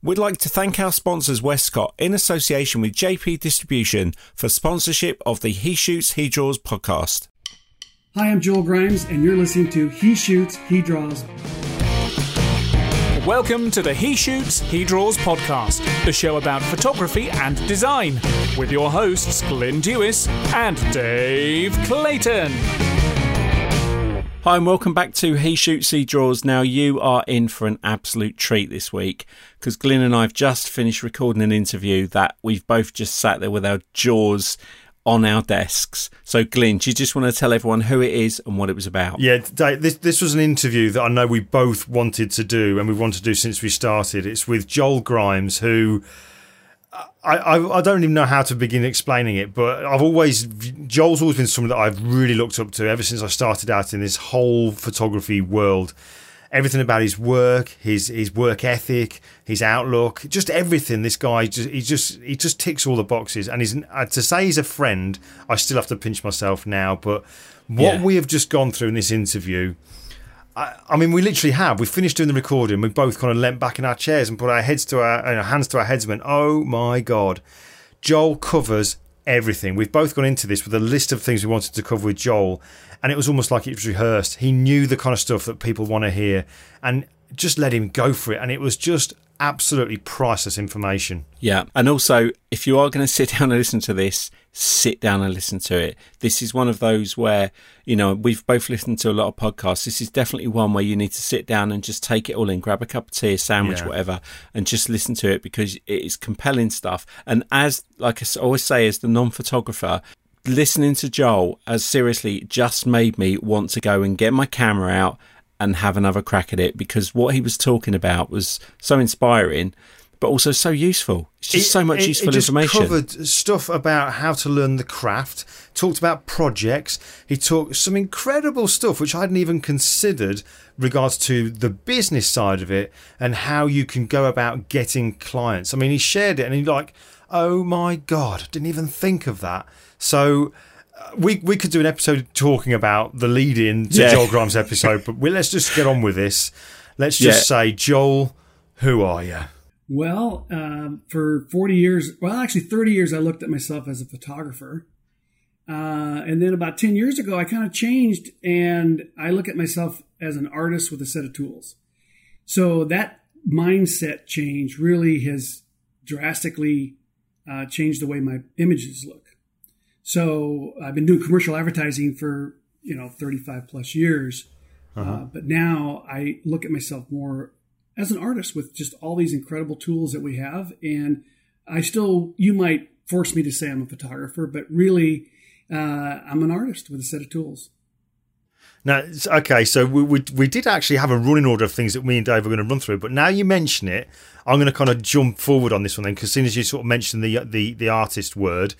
We'd like to thank our sponsors Westcott in association with JP Distribution for sponsorship of the He Shoots, He Draws podcast. Hi, I'm Joel Grimes and you're listening to He Shoots, He Draws. Welcome to the He Shoots, He Draws podcast, the show about photography and design, with your hosts Glyn Dewis and Dave Clayton. Hi and welcome back to He Shoots, He Draws. Now you are in for an absolute treat this week because Glyn and I have just finished recording an interview that we've both just sat there with our jaws on our desks. So Glyn, do you just want to tell everyone who it is and what it was about? Yeah, Dave, this was an interview that I know we both wanted to do and we've wanted to do since we started. It's with Joel Grimes, who I don't even know how to begin explaining it, but Joel's always been someone that I've really looked up to ever since I started out in this whole photography world. Everything about his work, his work ethic, his outlook, just everything. This guy, he just ticks all the boxes. And to say he's a friend, I still have to pinch myself now. But what we have just gone through in this interview, I mean, we literally have. We finished doing the recording. We both kind of leant back in our chairs and put our heads to our hands to our heads and went, oh my God, Joel covers everything. We've both gone into this with a list of things we wanted to cover with Joel, and it was almost like it was rehearsed. He knew the kind of stuff that people want to hear and just let him go for it. And it was just absolutely priceless information. Yeah. And also, if you are going to sit down and listen to this, sit down and listen to it. This is one of those where, you know, we've both listened to a lot of podcasts. This is definitely one where you need to sit down and just take it all in, grab a cup of tea, a sandwich, whatever, and just listen to it because it is compelling stuff. And as, like I always say, as the non-photographer, listening to Joel has seriously just made me want to go and get my camera out and have another crack at it, because what he was talking about was so inspiring but also so useful. It's just so much useful information. He covered stuff about how to learn the craft, talked about projects. He talked some incredible stuff which I hadn't even considered regards to the business side of it and how you can go about getting clients. I mean, he shared it and he's like, oh my God, didn't even think of that. So we could do an episode talking about the lead-in to Joel Grimes' episode, but let's just get on with this. Let's just say, Joel, who are you? Well, for 40 years, well, actually 30 years, I looked at myself as a photographer. And then about 10 years ago, I kind of changed and I look at myself as an artist with a set of tools. So that mindset change really has drastically changed the way my images look. So I've been doing commercial advertising for, 35 plus years. But now I look at myself more as an artist with just all these incredible tools that we have. And you might force me to say I'm a photographer, but really I'm an artist with a set of tools. Now, okay, so we did actually have a running order of things that me and Dave are going to run through, but now you mention it, I'm going to kind of jump forward on this one then, because as soon as you sort of mentioned the artist word.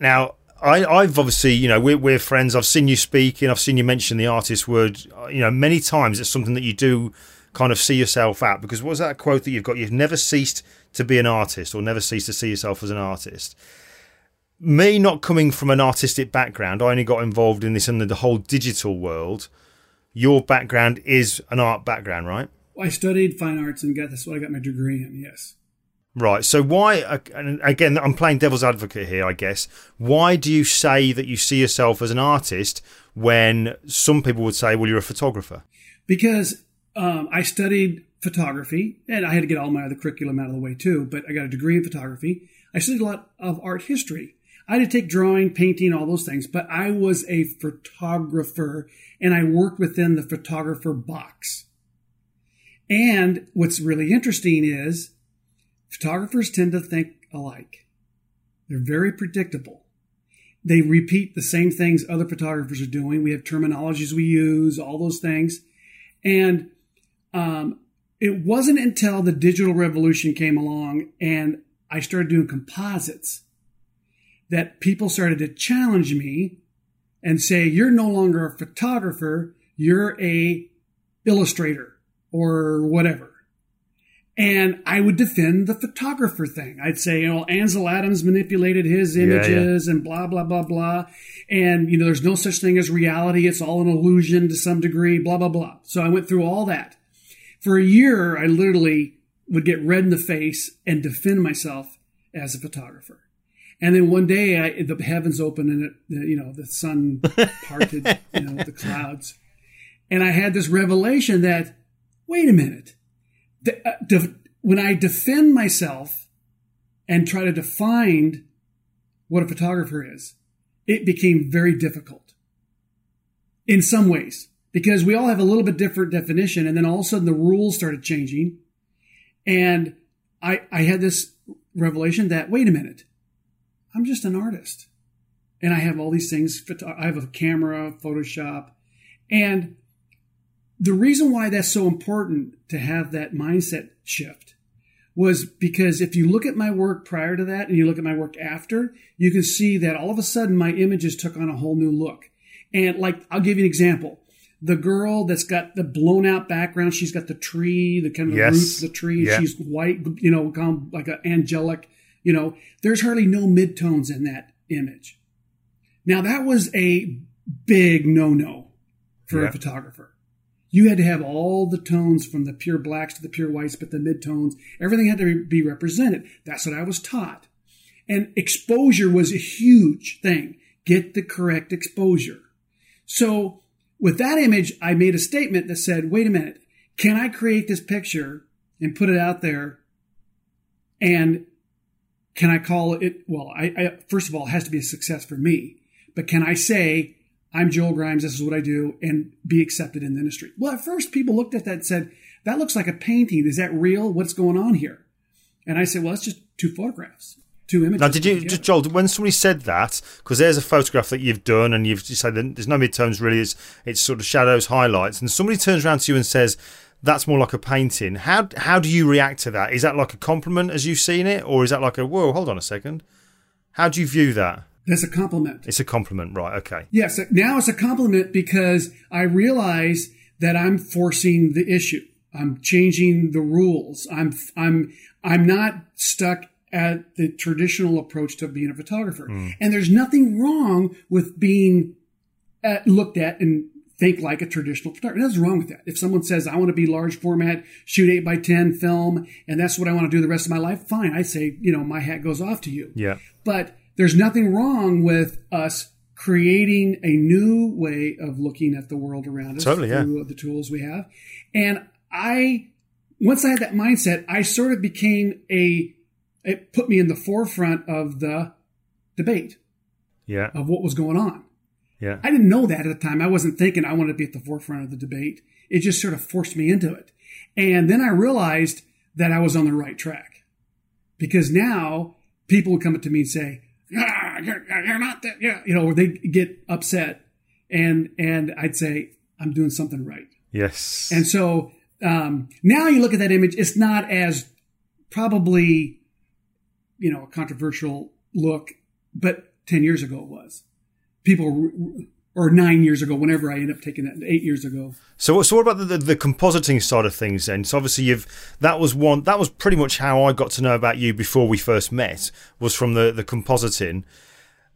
Now, I've obviously, we're friends, I've seen you speak and I've seen you mention the artist word, many times. It's something that you do kind of see yourself at, because what's that quote that you've got? You've never ceased to be an artist, or never ceased to see yourself as an artist. Me not coming from an artistic background, I only got involved in this under the whole digital world. Your background is an art background, right? I studied fine arts and that's what I got my degree in, yes. Right, so why, and again, I'm playing devil's advocate here, I guess. Why do you say that you see yourself as an artist when some people would say, well, you're a photographer? Because I studied photography, and I had to get all my other curriculum out of the way too, but I got a degree in photography. I studied a lot of art history. I did take drawing, painting, all those things, but I was a photographer, and I worked within the photographer box. And what's really interesting is photographers tend to think alike. They're very predictable. They repeat the same things other photographers are doing. We have terminologies we use, all those things. And it wasn't until the digital revolution came along and I started doing composites that people started to challenge me and say, you're no longer a photographer, you're a illustrator or whatever. And I would defend the photographer thing. I'd say, Ansel Adams manipulated his images and blah, blah, blah, blah. And, there's no such thing as reality. It's all an illusion to some degree, blah, blah, blah. So I went through all that. For a year, I literally would get red in the face and defend myself as a photographer. And then one day the heavens opened and the sun parted, the clouds. And I had this revelation that, wait a minute, when I defend myself and try to define what a photographer is, it became very difficult in some ways because we all have a little bit different definition. And then all of a sudden the rules started changing. And I had this revelation that, wait a minute, I'm just an artist. And I have all these things. I have a camera, Photoshop. And the reason why that's so important to have that mindset shift was because if you look at my work prior to that and you look at my work after, you can see that all of a sudden my images took on a whole new look. And like, I'll give you an example. The girl that's got the blown out background, she's got the tree, the kind of the roots of the tree. Yeah. She's white, like an angelic, there's hardly no midtones in that image. Now that was a big no-no for a photographer. You had to have all the tones from the pure blacks to the pure whites, but the midtones, everything had to be represented. That's what I was taught. And exposure was a huge thing. Get the correct exposure. So with that image, I made a statement that said, wait a minute, can I create this picture and put it out there? And can I call it, I first of all, it has to be a success for me. But can I say, I'm Joel Grimes, this is what I do, and be accepted in the industry? Well, at first, people looked at that and said, that looks like a painting. Is that real? What's going on here? And I said, well, it's just two photographs, two images. Now, did you, just, Joel, when somebody said that, because there's a photograph that you've done and you've said there's no midtones really, it's sort of shadows, highlights, and somebody turns around to you and says, that's more like a painting. How do you react to that? Is that like a compliment as you've seen it, or is that like a, whoa, hold on a second. How do you view that? That's a compliment. It's a compliment, right, okay. Yes, now it's a compliment because I realize that I'm forcing the issue. I'm changing the rules. I'm not stuck at the traditional approach to being a photographer. Mm. And there's nothing wrong with being looked at and think like a traditional photographer. Nothing's wrong with that. If someone says, I want to be large format, shoot 8x10 film, and that's what I want to do the rest of my life, fine. I say, my hat goes off to you. Yeah. But there's nothing wrong with us creating a new way of looking at the world around us through the tools we have. And once I had that mindset, I sort of became it put me in the forefront of the debate of what was going on. Yeah. I didn't know that at the time. I wasn't thinking I wanted to be at the forefront of the debate. It just sort of forced me into it. And then I realized that I was on the right track because now people would come up to me and say, you're not that, or they get upset. And I'd say, I'm doing something right. Yes. And so now you look at that image, it's not as probably, a controversial look, but 10 years ago it was. People, or 9 years ago, whenever I end up taking that, 8 years ago. So what about the compositing side of things then? So obviously that was pretty much how I got to know about you before we first met, was from the compositing.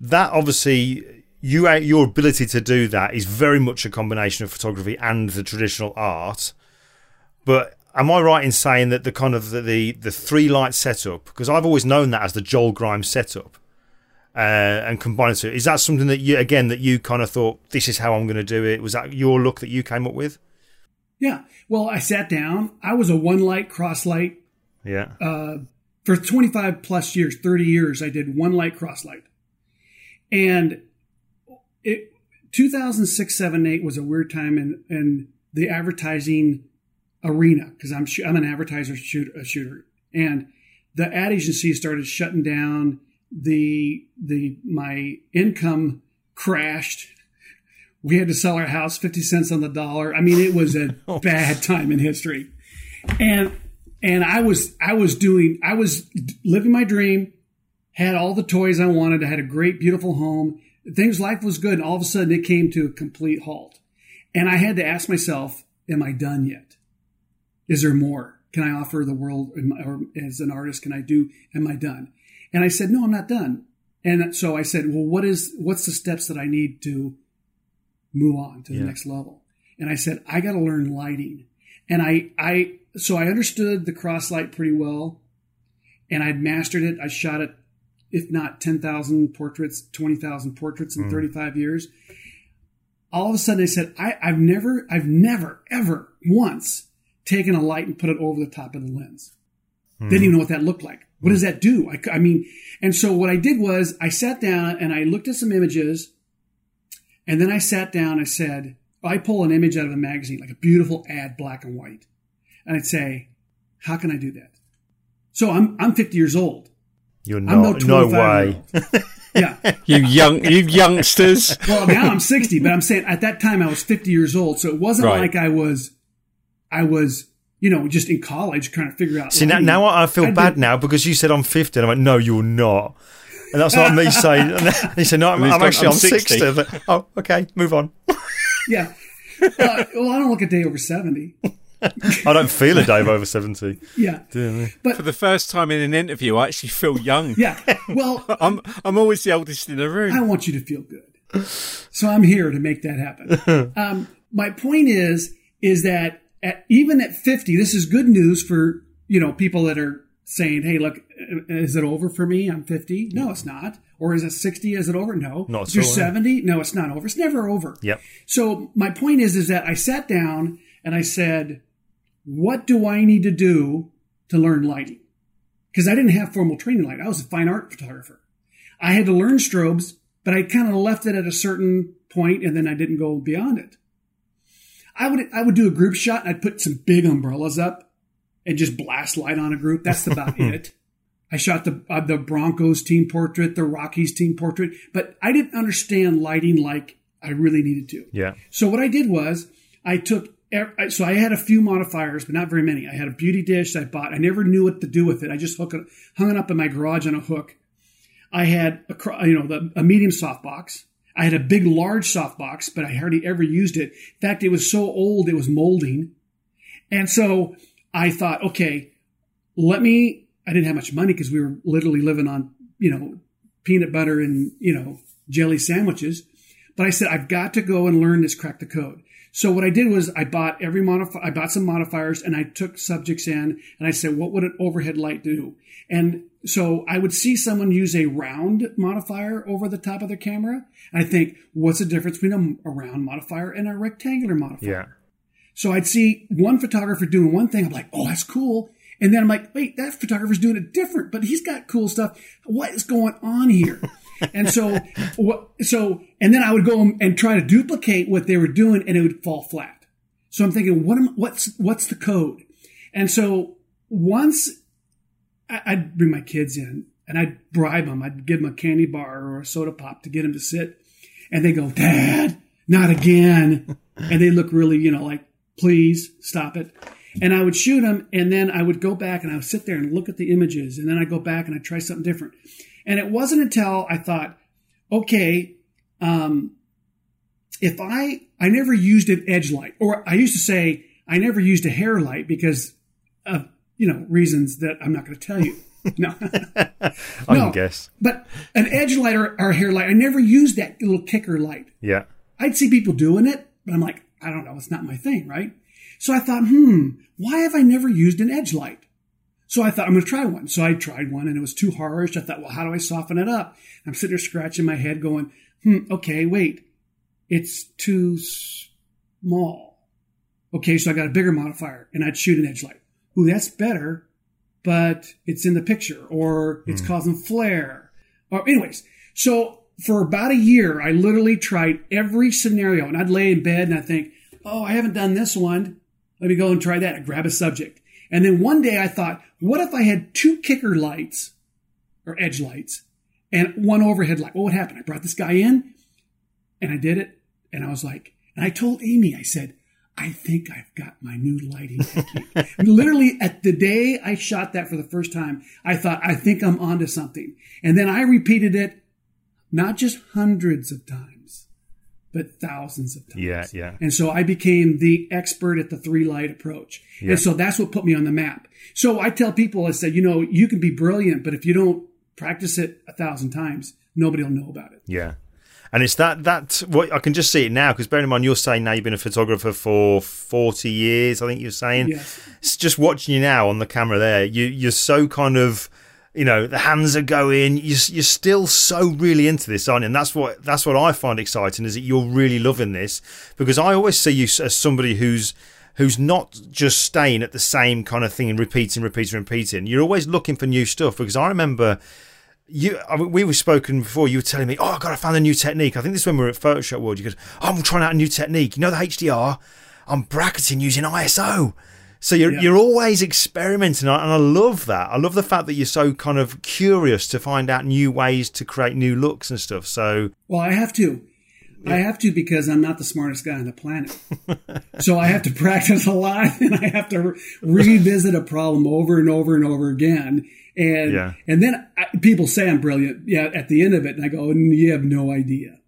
That obviously, your ability to do that is very much a combination of photography and the traditional art. But am I right in saying that the kind of the three light setup, because I've always known that as the Joel Grimes setup, and combine it to it. Is that something that you kind of thought, this is how I'm going to do it? Was that your look that you came up with? Yeah. Well, I sat down. I was a one light, cross light. Yeah. For 25 plus years, 30 years, I did one light, cross light. And 2006, 7, 8 was a weird time in the advertising arena because I'm an advertiser shooter. And the ad agency started shutting down. My income crashed. We had to sell our house 50 cents on the dollar. I mean, it was a bad time in history. And I was living my dream, had all the toys I wanted. I had a great, beautiful home. Life was good. And all of a sudden it came to a complete halt. And I had to ask myself, am I done yet? Is there more? Can I offer the world, or as an artist, am I done? And I said, no, I'm not done. And so I said, well, what's the steps that I need to move on to the next level? And I said, I got to learn lighting. And I so I understood the crosslight pretty well, and I'd mastered it. I shot it, if not 10,000 portraits, 20,000 portraits in 35 years. All of a sudden, I said, I've never, ever once taken a light and put it over the top of the lens. Didn't even know what that looked like. What does that do? I mean, and so what I did was I sat down and I looked at some images, and then I sat down. I said, I pull an image out of a magazine, like a beautiful ad, black and white, and I'd say, how can I do that? So I'm 50 years old. You're not. No way. Yeah. You youngsters. Well, now I'm 60, but I'm saying at that time I was 50 years old, so it wasn't like I was. You know, just in college trying to figure out. See, now I feel bad now because you said I'm 50. And I went, no, you're not. And that's not me saying. And he said, no, I'm 60. But, oh, okay, move on. Yeah. Well, I don't look a day over 70. I don't feel a day over 70. Yeah. But for the first time in an interview, I actually feel young. Yeah. Well, I'm always the oldest in the room. I want you to feel good. So I'm here to make that happen. My point is that, even at 50, this is good news for, you know, people that are saying, hey, look, is it over for me? I'm 50. No, it's not. Or is it 60? Is it over? No. Not so. You're 70? No, it's not over. It's never over. Yep. So my point is that I sat down and I said, what do I need to do to learn lighting? Because I didn't have formal training in light. I was a fine art photographer. I had to learn strobes, but I kind of left it at a certain point and then I didn't go beyond it. I would do a group shot, and I'd put some big umbrellas up and just blast light on a group. That's about it. I shot the Broncos team portrait, the Rockies team portrait, but I didn't understand lighting like I really needed to. Yeah. So what I did was so I had a few modifiers, but not very many. I had a beauty dish I bought. I never knew what to do with it. I just hung it up in my garage on a hook. I had a medium softbox. I had a big, large softbox, but I hardly ever used it. In fact, it was so old, it was molding. And so I thought, okay, I didn't have much money because we were literally living on, you know, peanut butter and, you know, jelly sandwiches. But I said, I've got to go and learn this, crack the code. So what I did was I bought I bought some modifiers and I took subjects in and I said, what would an overhead light do? And so I would see someone use a round modifier over the top of their camera. And I think, what's the difference between a round modifier and a rectangular modifier? Yeah. So I'd see one photographer doing one thing. I'm like, oh, that's cool. And then I'm like, wait, that photographer's doing it different, but he's got cool stuff. What is going on here? And so, and then I would go and try to duplicate what they were doing and it would fall flat. So I'm thinking, what's the code? And so once I'd bring my kids in and I'd bribe them. I'd give them a candy bar or a soda pop to get them to sit. And they go, Dad, not again. And they look really, you know, like, please stop it. And I would shoot them. And then I would go back and I would sit there and look at the images. And then I go back and I try something different. And it wasn't until I thought, okay, if I never used an edge light, or I used to say I never used a hair light because of, you know, reasons that I'm not going to tell you. No. I can guess. But an edge light or a hair light, I never used that little kicker light. Yeah. I'd see people doing it, but I'm like, I don't know. It's not my thing, right? So I thought, why have I never used an edge light? So I thought, I'm going to try one. So I tried one, and it was too harsh. I thought, well, how do I soften it up? I'm sitting there scratching my head going, okay, wait. It's too small. Okay, so I got a bigger modifier, and I'd shoot an edge light. Ooh, that's better, but it's in the picture or it's causing flare. Or anyways, so for about a year, I literally tried every scenario and I'd lay in bed and I think, oh, I haven't done this one. Let me go and try that. I grab a subject. And then one day I thought, what if I had two kicker lights or edge lights and one overhead light? What would happen? I brought this guy in and I did it. And I was like, and I told Amy, I said, I think I've got my new lighting technique. Literally at the day I shot that for the first time, I thought, I think I'm onto something. And then I repeated it, not just hundreds of times, but thousands of times. Yeah, yeah. And so I became the expert at the three light approach. Yeah. And so that's what put me on the map. So I tell people, I said, you know, you can be brilliant, but if you don't practice it 1,000 times, nobody will know about it. Yeah. And it's that what I can just see it now, because bearing in mind you're saying now you've been a photographer for 40 years, I think you're saying. Yes. It's just watching you now on the camera there. You're so kind of, you know, the hands are going. You're still so really into this, aren't you? And that's what I find exciting, is that you're really loving this, because I always see you as somebody who's not just staying at the same kind of thing and repeating. You're always looking for new stuff, because I remember. We were spoken before, you were telling me, oh God, I found a new technique. I think this is when we were at Photoshop World. You go, oh, I'm trying out a new technique. You know, the HDR, I'm bracketing using ISO. So you're always experimenting, and I love that. I love the fact that you're so kind of curious to find out new ways to create new looks and stuff. So, well, I have to. Yeah. I have to, because I'm not the smartest guy on the planet. So I have to practice a lot, and I have to revisit a problem over and over and over again. And and then people say I'm brilliant at the end of it, and I go, you have no idea.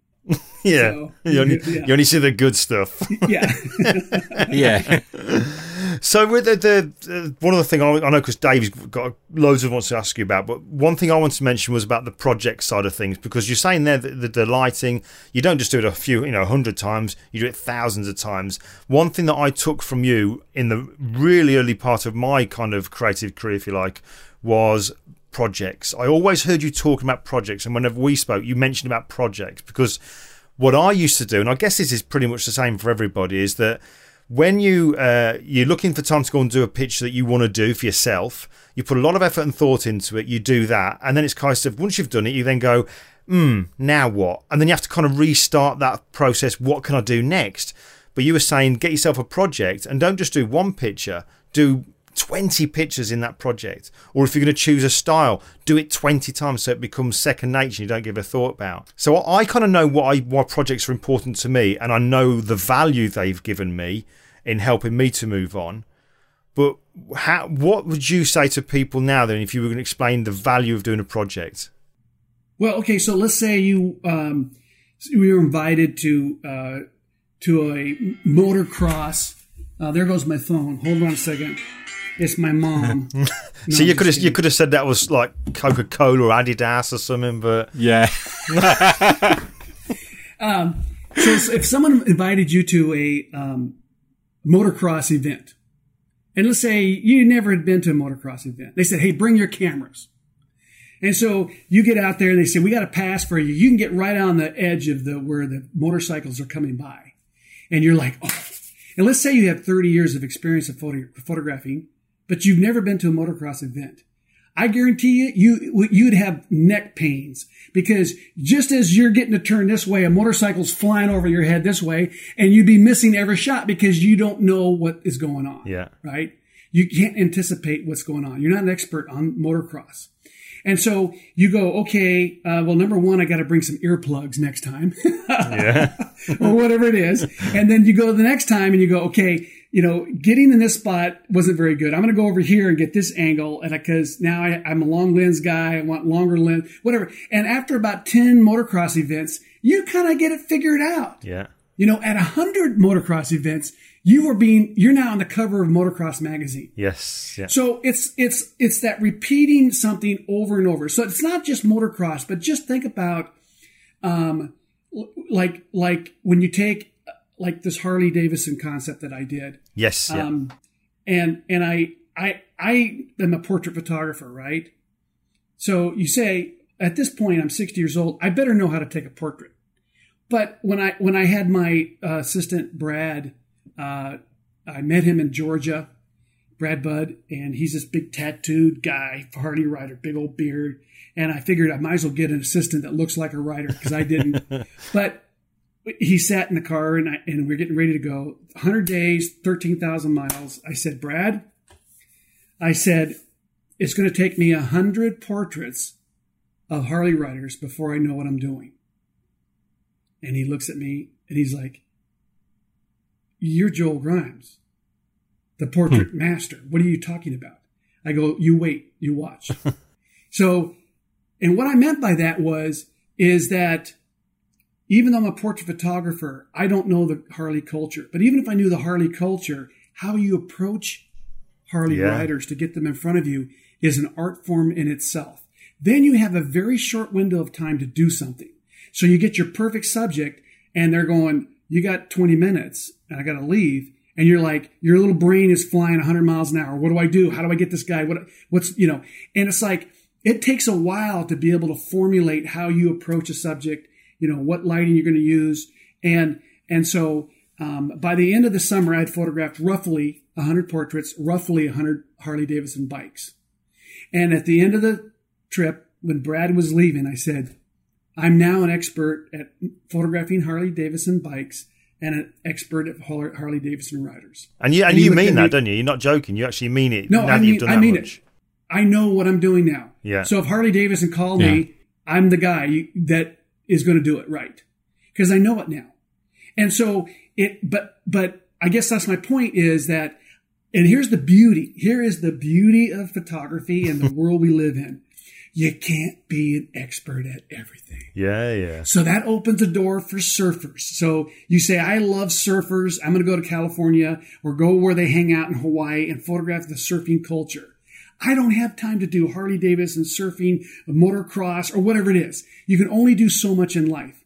Yeah. So, you only see the good stuff. Yeah. Yeah. So with the one other thing I know, because Dave's got loads of wants to ask you about, but one thing I wanted to mention was about the project side of things, because you're saying there that the lighting, you don't just do it 100 times, you do it thousands of times. One thing that I took from you in the really early part of my kind of creative career, if you like, was projects. I always heard you talking about projects, and whenever we spoke, you mentioned about projects, because what I used to do, and I guess this is pretty much the same for everybody, is that when you're looking for time to go and do a picture that you want to do for yourself, you put a lot of effort and thought into it, you do that, and then it's kind of, once you've done it, you then go, now what? And then you have to kind of restart that process. What can I do next? But you were saying, get yourself a project, and don't just do one picture, do 20 pictures in that project. Or if you're going to choose a style, do it 20 times so it becomes second nature and you don't give a thought about. So I kind of know why projects are important to me, and I know the value they've given me in helping me to move on. But what would you say to people now then, if you were going to explain the value of doing a project? Well, okay, so let's say we were invited to a motocross. There goes my phone. Hold on a second. It's my mom. No, so you could have said that was like Coca-Cola or Adidas or something, but yeah. So if someone invited you to a motocross event, and let's say you never had been to a motocross event, they said, "Hey, bring your cameras." And so you get out there, and they say, "We got a pass for you. You can get right on the edge of where the motorcycles are coming by," and you're like, "Oh." And let's say you have 30 years of experience of photographing. But you've never been to a motocross event. I guarantee you'd have neck pains, because just as you're getting to turn this way, a motorcycle's flying over your head this way, and you'd be missing every shot because you don't know what is going on. Yeah. Right? You can't anticipate what's going on. You're not an expert on motocross. And so you go, okay, well, number one, I got to bring some earplugs next time. Yeah. Or whatever it is. And then you go the next time and you go, okay, getting in this spot wasn't very good. I'm going to go over here and get this angle, and because now I'm a long lens guy. I want longer lens, whatever. And after about 10 motocross events, you kind of get it figured out. Yeah. At 100 motocross events, you're now on the cover of Motocross magazine. Yes. Yeah. So it's that repeating something over and over. So it's not just motocross, but just think about, like when you take like this Harley-Davidson concept that I did. Yes. Yeah. And I am a portrait photographer, right? So you say, at this point, I'm 60 years old. I better know how to take a portrait. But when I had my assistant, Brad, I met him in Georgia, Brad Budd, and he's this big tattooed guy, Harley rider, big old beard. And I figured I might as well get an assistant that looks like a rider, because I didn't. But he sat in the car, and we were getting ready to go. 100 days, 13,000 miles. I said, Brad, it's going to take me 100 portraits of Harley riders before I know what I'm doing. And he looks at me, and he's like, you're Joel Grimes, the portrait master. What are you talking about? I go, you wait, you watch. So, and what I meant by that is that even though I'm a portrait photographer, I don't know the Harley culture. But even if I knew the Harley culture, how you approach Harley riders to get them in front of you is an art form in itself. Then you have a very short window of time to do something. So you get your perfect subject and they're going, you got 20 minutes and I got to leave. And you're like, your little brain is flying 100 miles an hour. What do I do? How do I get this guy? What's, you know, and it's like, it takes a while to be able to formulate how you approach a subject, you know, what lighting you're going to use. And so, by the end of the summer, I had photographed roughly 100 portraits, roughly 100 Harley-Davidson bikes. And at the end of the trip, when Brad was leaving, I said, I'm now an expert at photographing Harley-Davidson bikes and an expert at Harley-Davidson riders. And you mean that, don't you? You're not joking. You actually mean it. No, I mean it. I know what I'm doing now. Yeah. So if Harley-Davidson called me, I'm the guy that is going to do it right because I know it now. And so it, but I guess that's my point is that, and here's the beauty. Here is the beauty of photography and the world we live in. You can't be an expert at everything. Yeah, yeah. So that opens the door for surfers. So you say, I love surfers. I'm going to go to California or go where they hang out in Hawaii and photograph the surfing culture. I don't have time to do Harley-Davidson surfing, motocross, or whatever it is. You can only do so much in life.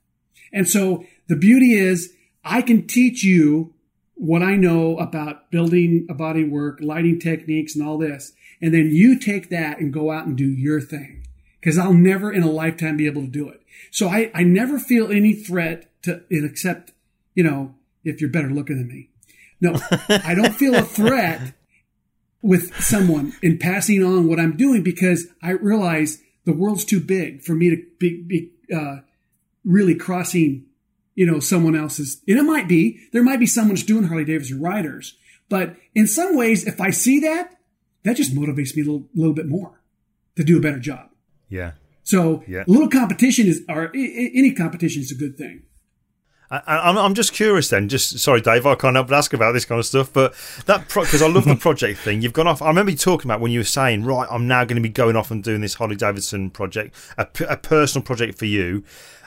And so the beauty is I can teach you what I know about building a body work, lighting techniques, and all this. And then you take that and go out and do your thing. Because I'll never in a lifetime be able to do it. So I never feel any threat to it except, you know, if you're better looking than me. No, I don't feel a threat with someone in passing on what I'm doing because I realize the world's too big for me to be really crossing, you know, someone else's. And it might be, there might be someone who's doing Harley-Davidson riders. But in some ways, if I see that, that just motivates me a little bit more to do a better job. Yeah. So a little competition any competition is a good thing. I'm just curious then, sorry Dave, I can't help but ask about this kind of stuff, but because I love the project thing. You've gone off, I remember you talking about when you were saying, right, I'm now going to be going off and doing this Harley-Davidson project, a personal project for you,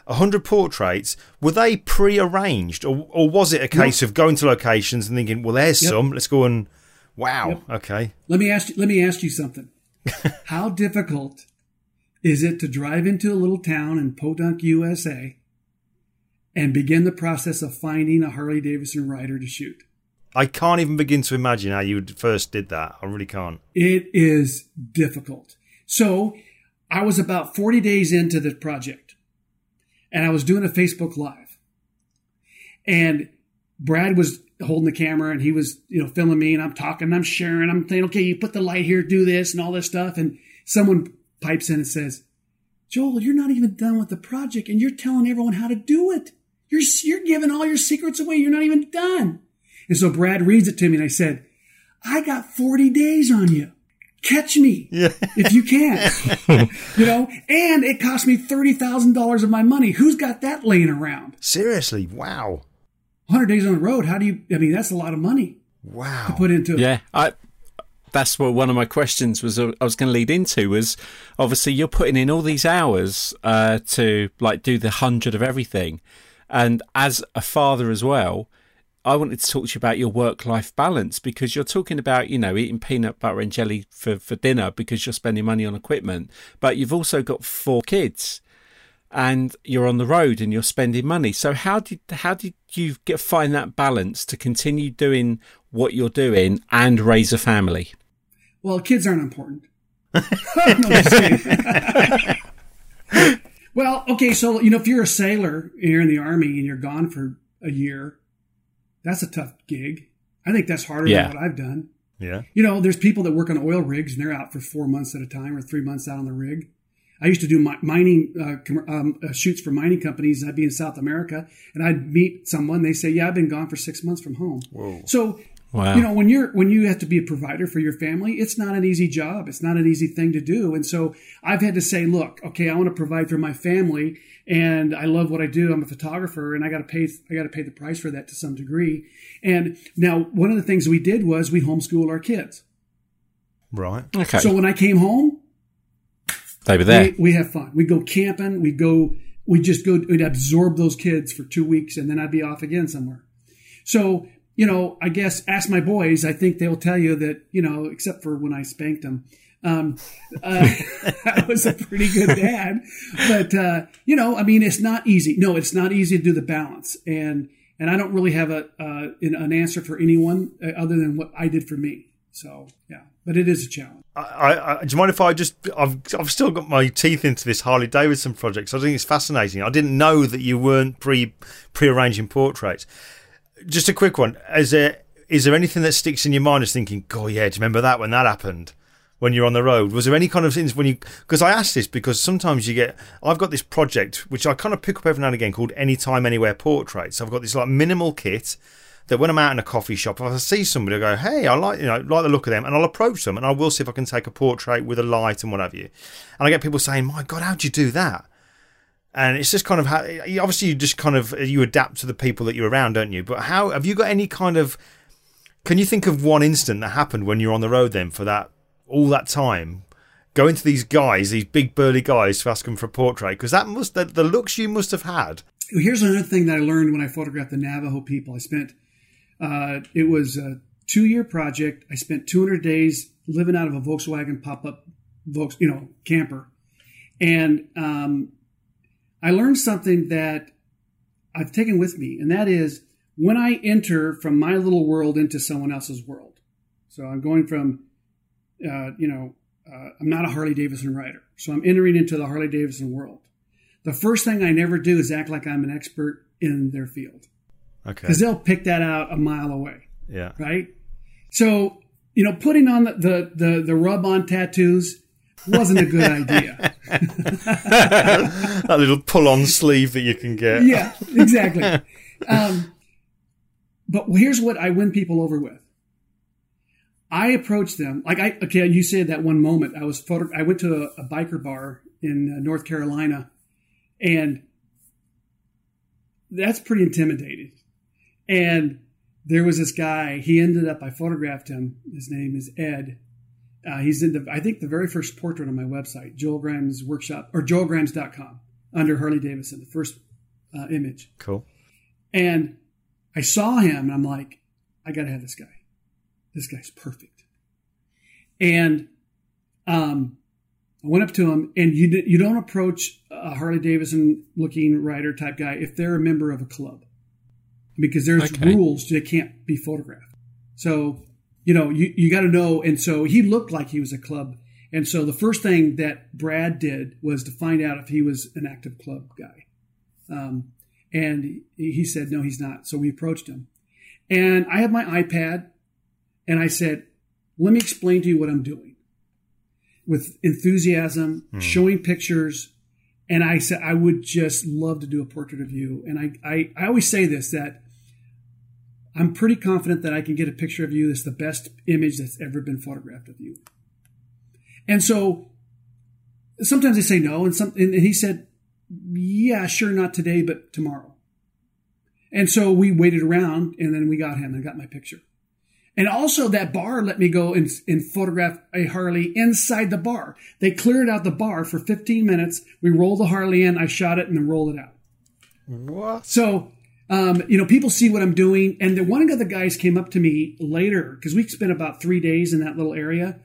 100 portraits. Were they pre-arranged or was it a case of going to locations and thinking, well, there's some, let's go and, okay. Let me ask you something. How difficult is it to drive into a little town in Podunk, USA, and begin the process of finding a Harley-Davidson rider to shoot? I can't even begin to imagine how you first did that. I really can't. It is difficult. So I was about 40 days into the project, and I was doing a Facebook Live. And Brad was holding the camera, and he was, you know, filming me, and I'm talking, I'm sharing. I'm saying, okay, you put the light here, do this, and all this stuff. And someone pipes in and says, Joel, you're not even done with the project, and you're telling everyone how to do it. You're giving all your secrets away. You're not even done. And so Brad reads it to me, and I said, I got 40 days on you. Catch me if you can. You know, and it cost me $30,000 of my money. Who's got that laying around? Seriously, wow. 100 days on the road, that's a lot of money. Wow. To put into it. Yeah, that's what one of my questions was. I was going to lead into was, obviously you're putting in all these hours to like do the 100 of everything, and as a father as well, I wanted to talk to you about your work-life balance, because you're talking about, you know, eating peanut butter and jelly for dinner because you're spending money on equipment, but you've also got 4 kids, and you're on the road and you're spending money. So how did you find that balance to continue doing what you're doing and raise a family? Well, kids aren't important. Well, okay, so, you know, if you're a sailor and you're in the Army and you're gone for a year, that's a tough gig. I think that's harder than what I've done. Yeah. You know, there's people that work on oil rigs and they're out for 4 months at a time or 3 months out on the rig. I used to do mining shoots for mining companies. I'd be in South America, and I'd meet someone. They say, "Yeah, I've been gone for 6 months from home." Whoa. So, you know, when you have to be a provider for your family, it's not an easy job. It's not an easy thing to do. And so, I've had to say, "Look, okay, I want to provide for my family, and I love what I do. I'm a photographer, and I got to pay the price for that to some degree." And now, one of the things we did was we homeschooled our kids. Right. Okay. So when I came home, they were there. We have fun. We go camping. We'd absorb those kids for 2 weeks, and then I'd be off again somewhere. So, you know, I guess ask my boys. I think they'll tell you that, you know, except for when I spanked them, I was a pretty good dad, but, you know, I mean, it's not easy. No, it's not easy to do the balance. And I don't really have an answer for anyone other than what I did for me. So, yeah, but it is a challenge. Do you mind if I just, I've still got my teeth into this Harley-Davidson project. So I think it's fascinating. I didn't know that you weren't pre-arranging portraits. Just a quick one. Is there anything that sticks in your mind as thinking, oh, yeah, do you remember that when that happened? When you're on the road, was there any kind of things when you, because I asked this because sometimes you get, I've got this project which I kind of pick up every now and again called Anytime Anywhere Portraits. I've got this like minimal kit that when I'm out in a coffee shop, if I see somebody, I go, hey, I like the look of them, and I'll approach them and I will see if I can take a portrait with a light and what have you. And I get people saying, my God, how'd you do that? And it's just kind of how, obviously you just kind of, you adapt to the people that you're around, don't you? But how, have you got any kind of, can you think of one instant that happened when you're on the road then for that? All that time going to these guys, these big burly guys, to ask them for a portrait, because that must, the looks you must have had. Here's another thing that I learned when I photographed the Navajo people. I spent, it was a 2-year project. I spent 200 days living out of a Volkswagen pop-up, camper. And I learned something that I've taken with me. And that is when I enter from my little world into someone else's world. So I'm going from, I'm not a Harley-Davidson rider, so I'm entering into the Harley-Davidson world. The first thing I never do is act like I'm an expert in their field. Okay. Because they'll pick that out a mile away. Yeah. Right? So, you know, putting on the rub-on tattoos wasn't a good idea. That little pull-on sleeve that you can get. Yeah, exactly. But here's what I win people over with. I approached them like you said that one moment I went to a biker bar in North Carolina, and that's pretty intimidating. And there was this guy, I photographed him. His name is Ed. He's in the very first portrait on my website, Joel Grimes Workshop or joelgrimes.com under Harley-Davidson, the first image. Cool. And I saw him and I'm like, I got to have this guy. This guy's perfect. And I went up to him, and you don't approach a Harley-Davidson looking rider type guy if they're a member of a club, because there's rules that can't be photographed. So, you know, you got to know. And so he looked like he was a club. And so the first thing that Brad did was to find out if he was an active club guy. And he said, no, he's not. So we approached him. And I had my iPad. And I said, let me explain to you what I'm doing with enthusiasm, showing pictures. And I said, I would just love to do a portrait of you. And I always say this, that I'm pretty confident that I can get a picture of you that's the best image that's ever been photographed of you. And so sometimes they say no. And he said, yeah, sure, not today, but tomorrow. And so we waited around, and then we got him and got my picture. And also that bar let me go and photograph a Harley inside the bar. They cleared out the bar for 15 minutes. We rolled the Harley in. I shot it and then rolled it out. What? So, people see what I'm doing. And then one of the guys came up to me later, because we spent about 3 days in that little area.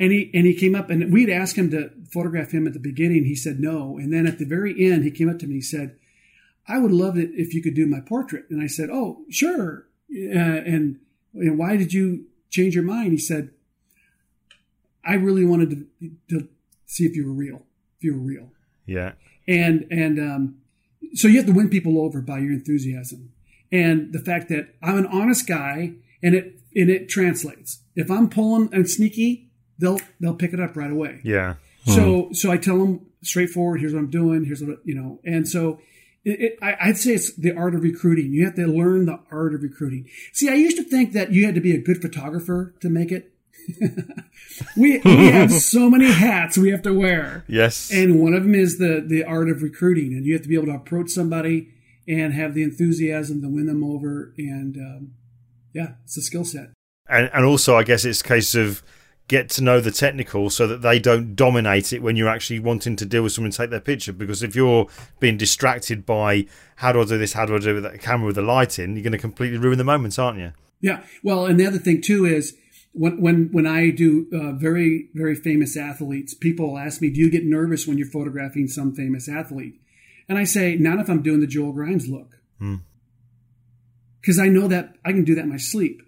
And he came up, and we'd asked him to photograph him at the beginning. He said no. And then at the very end, he came up to me and he said, I would love it if you could do my portrait. And I said, oh, sure. And why did you change your mind? He said, I really wanted to see if you were real, Yeah. And so you have to win people over by your enthusiasm and the fact that I'm an honest guy, and it translates. If I'm pulling and sneaky, they'll pick it up right away. Yeah. So I tell them straightforward, here's what I'm doing. Here's what, and so I'd say it's the art of recruiting. You have to learn the art of recruiting. See, I used to think that you had to be a good photographer to make it. we have so many hats we have to wear. Yes. And one of them is the art of recruiting. And you have to be able to approach somebody and have the enthusiasm to win them over. And, it's a skill set. And also, I guess it's a case of get to know the technical so that they don't dominate it when you're actually wanting to deal with someone and take their picture. Because if you're being distracted by how do I do this, how do I do with that camera with the light in, you're going to completely ruin the moments, aren't you? Yeah. Well, and the other thing too is When I do very, very famous athletes, people ask me, do you get nervous when you're photographing some famous athlete? And I say, not if I'm doing the Joel Grimes look. Because I know that I can do that in my sleep.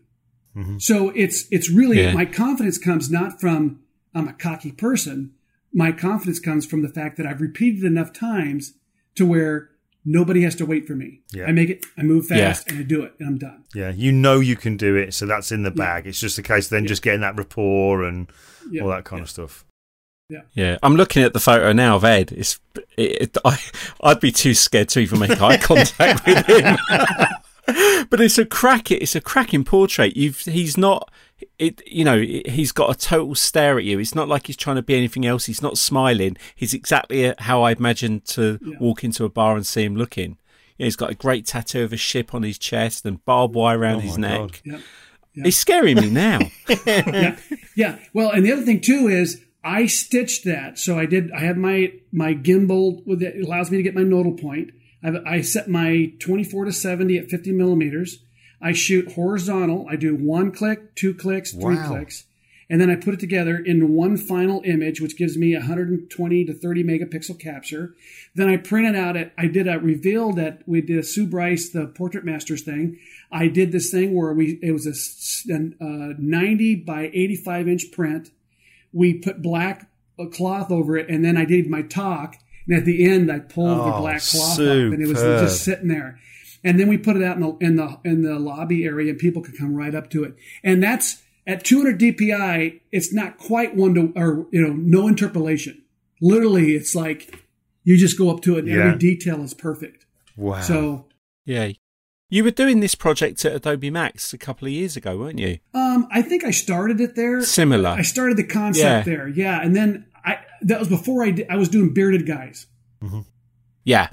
So it's really, my confidence comes not from I'm a cocky person. My confidence comes from the fact that I've repeated enough times to where nobody has to wait for me. I make it, I move fast, and I do it, and I'm done. You know you can do it, so that's in the bag. It's just a case of then just getting that rapport and all that kind of stuff. I'm looking at the photo now of Ed. I'd be too scared to even make eye contact with him. But it's a cracking portrait. He's not, he's got a total stare at you. It's not like he's trying to be anything else. He's not smiling. He's exactly how I imagined to walk into a bar and see him looking. You know, he's got a great tattoo of a ship on his chest and barbed wire around his neck. It's scaring me now. Well, and the other thing too is I stitched that. So I have my gimbal with it. It allows me to get my nodal point. I set my 24 to 70 at 50 millimeters. I shoot horizontal. I do one click, two clicks, three clicks. And then I put it together into one final image, which gives me 120 to 30 megapixel capture. Then I printed out it. I did a reveal that we did a Sue Bryce, the Portrait Masters thing. I did this thing where it was a 90 by 85 inch print. We put black cloth over it. And then I did my talk. And at the end, I pulled the black cloth up, and it was just sitting there. And then we put it out in the lobby area, and people could come right up to it. And that's at 200 DPI. It's not quite one to, or no interpolation. Literally, it's like you just go up to it, and every detail is perfect. Wow. So you were doing this project at Adobe Max a couple of years ago, weren't you? I think I started it there. Similar. I started the concept there. Yeah, and then. That was before I was doing bearded guys. Yeah.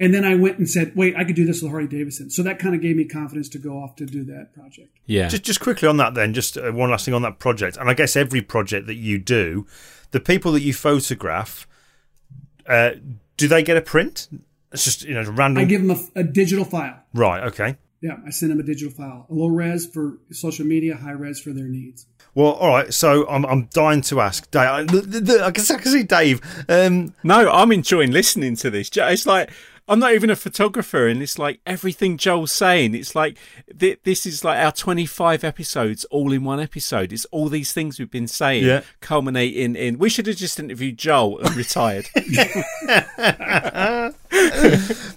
And then I went and said, wait, I could do this with Harley-Davidson. So that kind of gave me confidence to go off to do that project. Yeah. Just quickly on that then, just one last thing on that project. And I guess every project that you do, the people that you photograph, do they get a print? It's just, random. I give them a digital file. Right, okay. Yeah, I send them a digital file. A low res for social media, high res for their needs. Well, all right. So I'm dying to ask Dave. I guess I can see Dave. No, I'm enjoying listening to this. It's like I'm not even a photographer, and it's like everything Joel's saying. It's like this is like our 25 episodes all in one episode. It's all these things we've been saying culminating in. We should have just interviewed Joel and retired.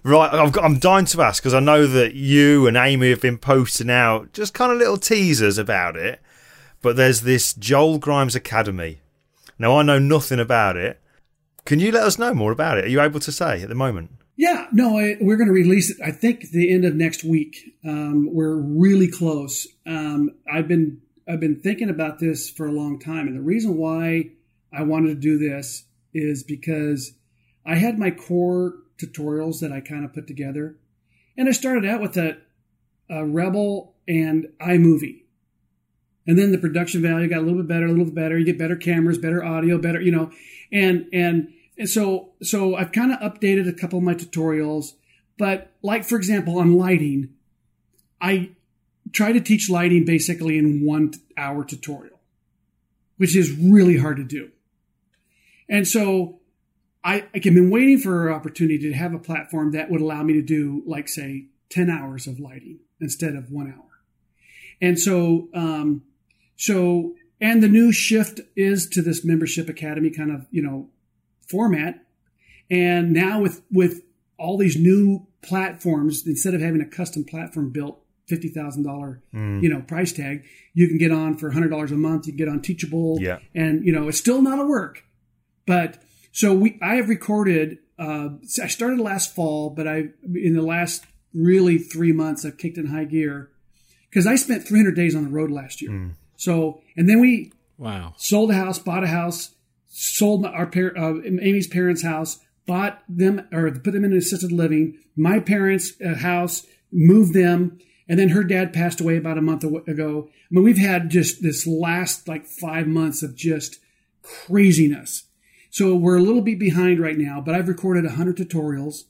Right, I'm dying to ask because I know that you and Amy have been posting out just kind of little teasers about it. But there's this Joel Grimes Academy. Now, I know nothing about it. Can you let us know more about it? Are you able to say at the moment? Yeah. No, we're going to release it, I think, the end of next week. We're really close. I've been thinking about this for a long time. And the reason why I wanted to do this is because I had my core tutorials that I kind of put together. And I started out with a Rebel and iMovie. And then the production value got a little bit better. You get better cameras, better audio, better, And so I've kind of updated a couple of my tutorials. But like, for example, on lighting, I try to teach lighting basically in 1 hour tutorial, which is really hard to do. And so I've been waiting for an opportunity to have a platform that would allow me to do, like, say, 10 hours of lighting instead of 1 hour. And so, and the new shift is to this membership academy kind of, format. And now with all these new platforms, instead of having a custom platform built $50,000, price tag, you can get on for $100 a month. You can get on Teachable and, it's still not a work, but so I have recorded, I started last fall, but in the last really 3 months, I've kicked in high gear. Because I spent 300 days on the road last year. And then we sold a house, bought a house, sold Amy's parents' house, bought them or put them in assisted living, my parents' house, moved them. And then her dad passed away about a month ago. I mean, we've had just this last 5 months of just craziness. So we're a little bit behind right now, but I've recorded 100 tutorials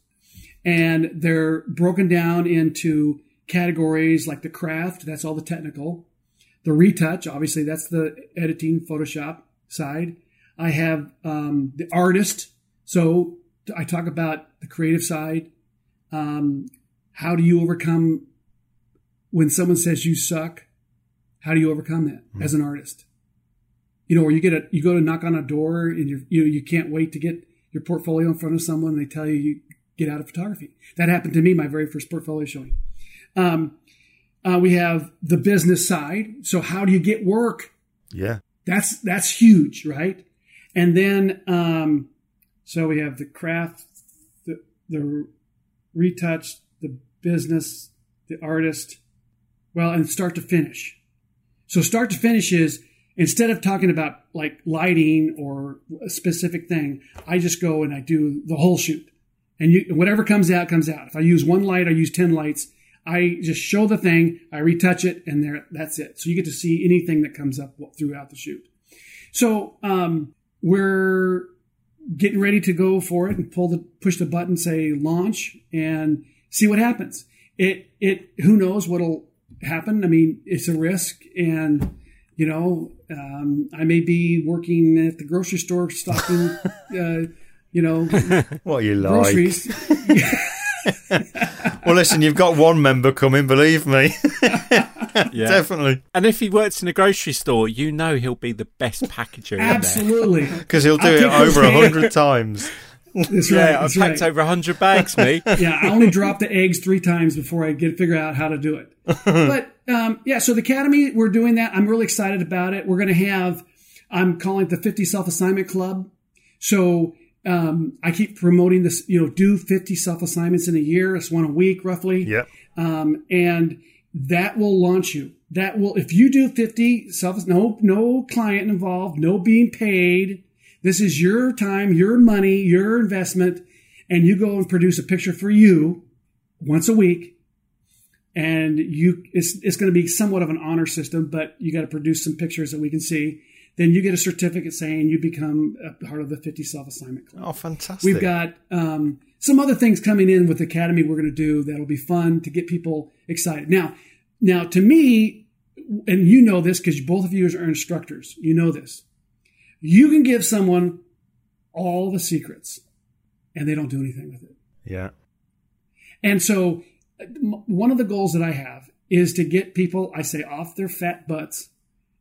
and they're broken down into categories like the craft, that's all the technical. the retouch, obviously that's the editing Photoshop side. I have the artist. So I talk about the creative side. How do you overcome when someone says you suck? How do you overcome that as an artist? You know, or you go to knock on a door and you can't wait to get your portfolio in front of someone and they tell you you get out of photography. That happened to me, my very first portfolio showing. We have the business side. So how do you get work? Yeah. That's huge, right? And then, so we have the craft, the retouch, the business, the artist, well, and start to finish. So start to finish is instead of talking about like lighting or a specific thing, I just go and I do the whole shoot. And whatever comes out, comes out. If I use one light, I use 10 lights. I just show the thing, I retouch it, and that's it. So you get to see anything that comes up throughout the shoot. So we're getting ready to go for it and push the button, say launch, and see what happens. It who knows what'll happen? I mean, it's a risk, and you know, I may be working at the grocery store stocking, you know, what you like. Groceries. Well, listen, you've got one member coming, believe me. Yeah. Definitely. And if he works in a grocery store, you know he'll be the best packager. Absolutely. Because he'll do it over 100 times. That's right. Yeah, I've packed over 100 bags, mate. Yeah, I only dropped the eggs 3 times before I figure out how to do it. But, yeah, so the Academy, we're doing that. I'm really excited about it. We're going to have, I'm calling it the 50 Self-Assignment Club. So I keep promoting this, you know, do 50 self-assignments in a year. It's one a week, roughly. Yep. And that will launch you. That will, if you do 50 no client involved, no being paid. This is your time, your money, your investment, and you go and produce a picture for you once a week. And it's going to be somewhat of an honor system, but you got to produce some pictures that we can see. Then you get a certificate saying you become a part of the 50 Self-Assignment Club. Oh, fantastic. We've got some other things coming in with the Academy we're going to do that'll be fun to get people excited. Now, to me, and you know this because both of you are instructors, you know this. You can give someone all the secrets and they don't do anything with it. Yeah. And so one of the goals that I have is to get people, I say, off their fat butts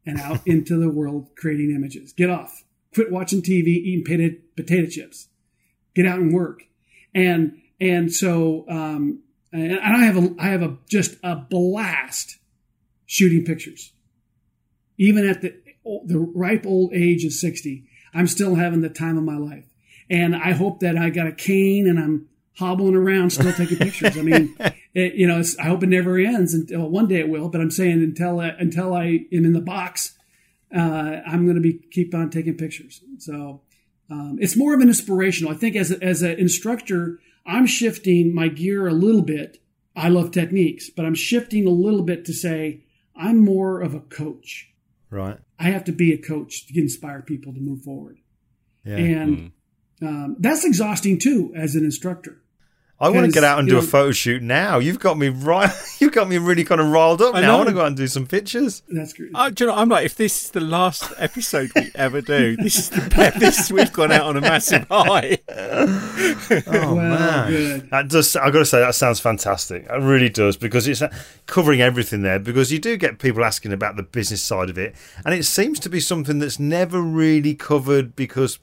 and out into the world creating images. Get off. Quit watching TV, eating potato chips. Get out and work. And so and I have a just a blast shooting pictures. Even at the ripe old age of 60, I'm still having the time of my life. And I hope that I got a cane and I'm hobbling around still taking pictures. I mean, I hope it never ends until one day it will, but I'm saying until I am in the box, I'm going to be keep on taking pictures. So, it's more of an inspirational, I think as an instructor, I'm shifting my gear a little bit. I love techniques, but I'm shifting a little bit to say, I'm more of a coach. Right. I have to be a coach to inspire people to move forward. Yeah. And, that's exhausting too, as an instructor. I want to get out and do a photo shoot now. You've got me right. You've got me really kind of riled up now. I want to go out and do some pictures. That's great. Do you know, I'm like, if this is the last episode we ever do, this is the best. We've gone out on a massive high. Oh, man. Good. I've got to say, that sounds fantastic. It really does, because it's covering everything there, because you do get people asking about the business side of it. And it seems to be something that's never really covered because,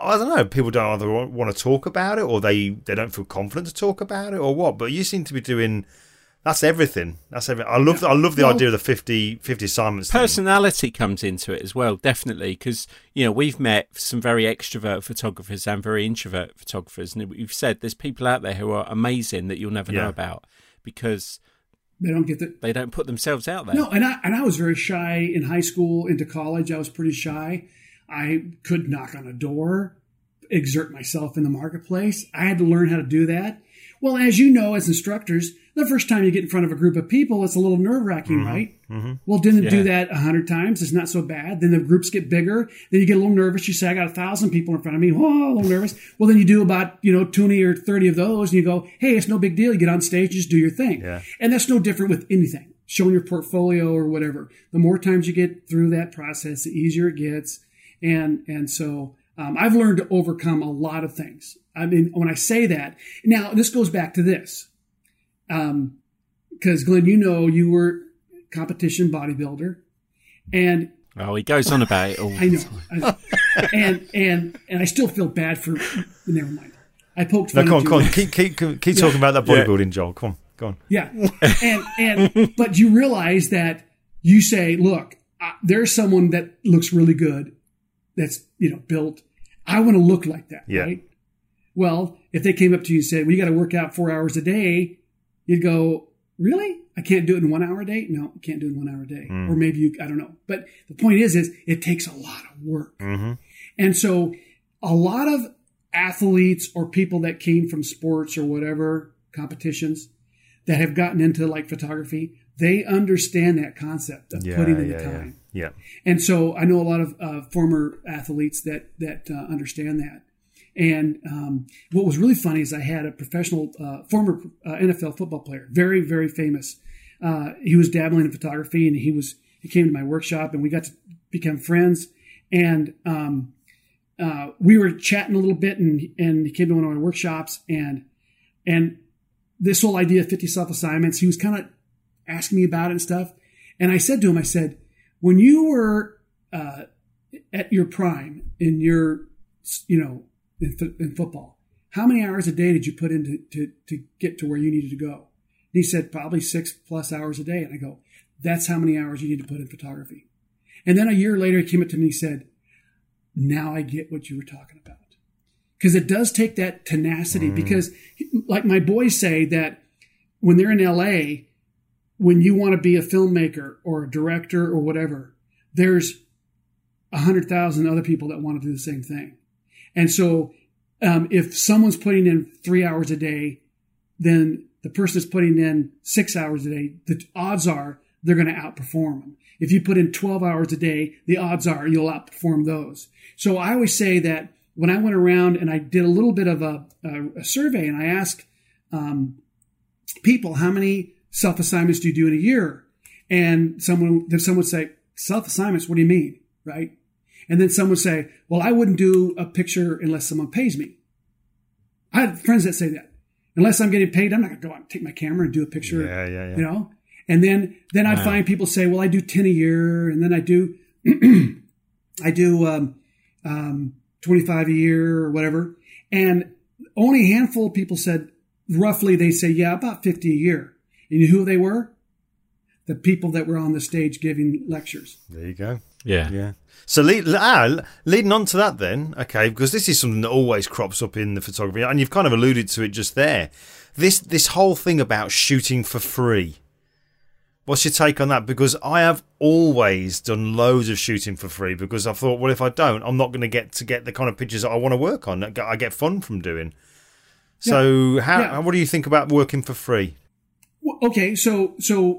I don't know, people don't either want to talk about it or they don't feel confident to talk about it or what, but you seem to be doing, that's everything. That's everything. I love the idea of the 50 assignments. Personality comes into it as well, definitely, because, you know, we've met some very extrovert photographers and very introvert photographers, and we've said there's people out there who are amazing that you'll never know about because they don't get they don't put themselves out there. No, and I was very shy in high school, into college. I was pretty shy. I could knock on a door, exert myself in the marketplace. I had to learn how to do that. Well, as you know, as instructors, the first time you get in front of a group of people, it's a little nerve-wracking, right? Mm-hmm. Well, didn't do that 100 times. It's not so bad. Then the groups get bigger. Then you get a little nervous. You say, I got 1,000 people in front of me. Whoa, a little nervous. Well, then you do about 20 or 30 of those, and you go, hey, it's no big deal. You get on stage, just do your thing. Yeah. And that's no different with anything. showing your portfolio or whatever. The more times you get through that process, the easier it gets. And so I've learned to overcome a lot of things. I mean, when I say that, now this goes back to this. Because Glyn, you know, you were a competition bodybuilder, and he goes on about it all. I know. and I still feel bad for. Never mind. I poked fun. No, come on, keep talking about that bodybuilding, Joel. Go on. Yeah, but you realize that you say, look, there's someone that looks really good, that's built. I want to look like that, right? Well, if they came up to you and said, well, you got to work out 4 hours a day, you'd go, really? I can't do it in 1 hour a day? No, I can't do it in 1 hour a day. Mm. Or maybe I don't know. But the point is it takes a lot of work. Mm-hmm. And so a lot of athletes or people that came from sports or whatever, competitions, that have gotten into like photography, they understand that concept of putting in the time. Yeah. And so I know a lot of former athletes that understand that. And what was really funny is I had a professional, former NFL football player, very, very famous. He was dabbling in photography, and he came to my workshop, and we got to become friends. And we were chatting a little bit, and he came to one of my workshops, and this whole idea of 50 self-assignments, he was kind of asking me about it and stuff. And I said to him, I said, when you were at your prime in your, in football, how many hours a day did you put in to get to where you needed to go? And he said, probably 6+ hours a day. And I go, that's how many hours you need to put in photography. And then a year later, he came up to me and he said, now I get what you were talking about. Because it does take that tenacity. Mm. Because like my boys say that when they're in LA, when you want to be a filmmaker or a director or whatever, there's 100,000 other people that want to do the same thing. And so if someone's putting in 3 hours a day, then the person that's putting in 6 hours a day, the odds are they're going to outperform them. If you put in 12 hours a day, the odds are you'll outperform those. So I always say that when I went around and I did a little bit of a survey and I asked people, how many self-assignments do you do in a year? And someone would say, self-assignments, what do you mean, right? And then someone would say, well, I wouldn't do a picture unless someone pays me. I have friends that say that. Unless I'm getting paid, I'm not going to go out and take my camera and do a picture, you know? And then I'd find people say, well, I do 10 a year. And then I do, I do 25 a year or whatever. And only a handful of people said, roughly, they say, yeah, about 50 a year. And you know who they were? The people that were on the stage giving lectures. There you go. Yeah. So leading on to that then, okay, because this is something that always crops up in the photography, and you've kind of alluded to it just there. This whole thing about shooting for free. What's your take on that? Because I have always done loads of shooting for free because I thought, well, if I don't, I'm not going to get the kind of pictures that I want to work on, that I get fun from doing. So what do you think about working for free? Okay, so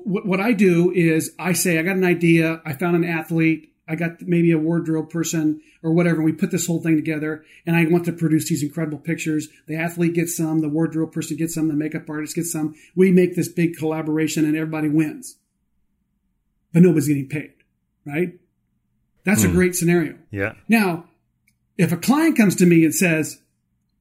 what I do is I say I got an idea, I found an athlete, I got maybe a wardrobe person or whatever, and we put this whole thing together, and I want to produce these incredible pictures. The athlete gets some, the wardrobe person gets some, the makeup artist gets some. We make this big collaboration, and everybody wins. But nobody's getting paid, right? That's a great scenario. Yeah. Now, if a client comes to me and says,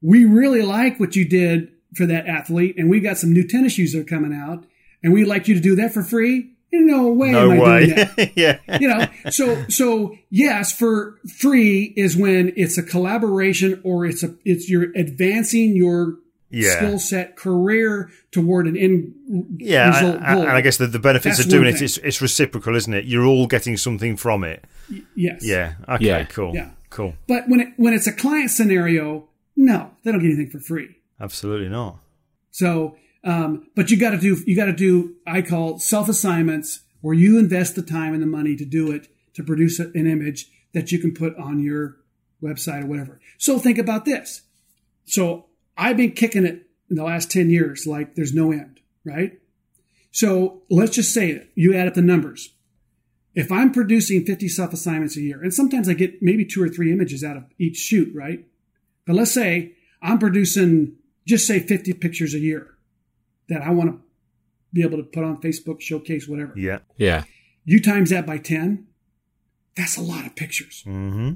we really like what you did for that athlete, and we got some new tennis shoes that are coming out, and we'd like you to do that for free, No way am I doing that. So yes, for free is when it's a collaboration or it's you're advancing your skill set career toward an end result goal. And I guess the benefits of doing it's reciprocal, isn't it? You're all getting something from it. Yes. Yeah. Okay. Yeah. Cool. Yeah. Cool. But when it's a client scenario, no, they don't get anything for free. Absolutely not. So. But you got to do, I call self-assignments, where you invest the time and the money to do it, to produce an image that you can put on your website or whatever. So think about this. So I've been kicking it in the last 10 years, like there's no end, right? So let's just say that you add up the numbers. If I'm producing 50 self-assignments a year, and sometimes I get maybe 2 or 3 images out of each shoot, right? But let's say I'm producing, just say 50 pictures a year that I want to be able to put on Facebook, showcase, whatever. Yeah. Yeah. You times that by 10, that's a lot of pictures. Mm-hmm.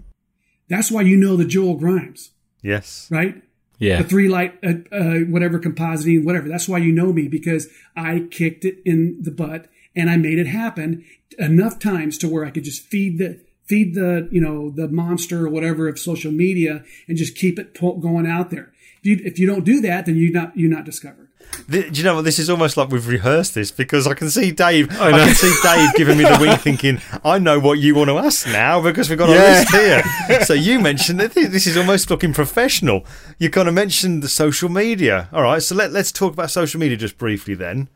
That's why you know the Joel Grimes. Yes. Right? Yeah. The three light, whatever, compositing, whatever. That's why you know me, because I kicked it in the butt and I made it happen enough times to where I could just feed the, you know, the monster or whatever of social media and just keep it going out there. If you don't do that, then you're not discovered. Do you know what? This is almost like we've rehearsed this, because I can see Dave. Oh, no. I can see Dave giving me the wink, thinking, "I know what you want to ask now because we've got a list here." So you mentioned that this is almost looking professional. You kind of mentioned the social media. All right, so let's talk about social media just briefly then.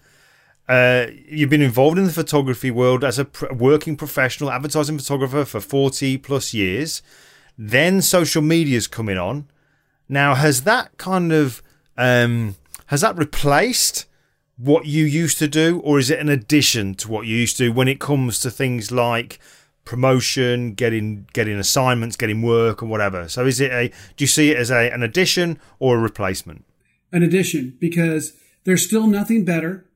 You've been involved in the photography world as a working professional advertising photographer for 40 plus years. Then social media's coming on. Now, has that kind of has that replaced what you used to do, or is it an addition to what you used to do when it comes to things like promotion, getting assignments, getting work, or whatever? So, is it do you see it as an addition or a replacement? An addition, because there's still nothing better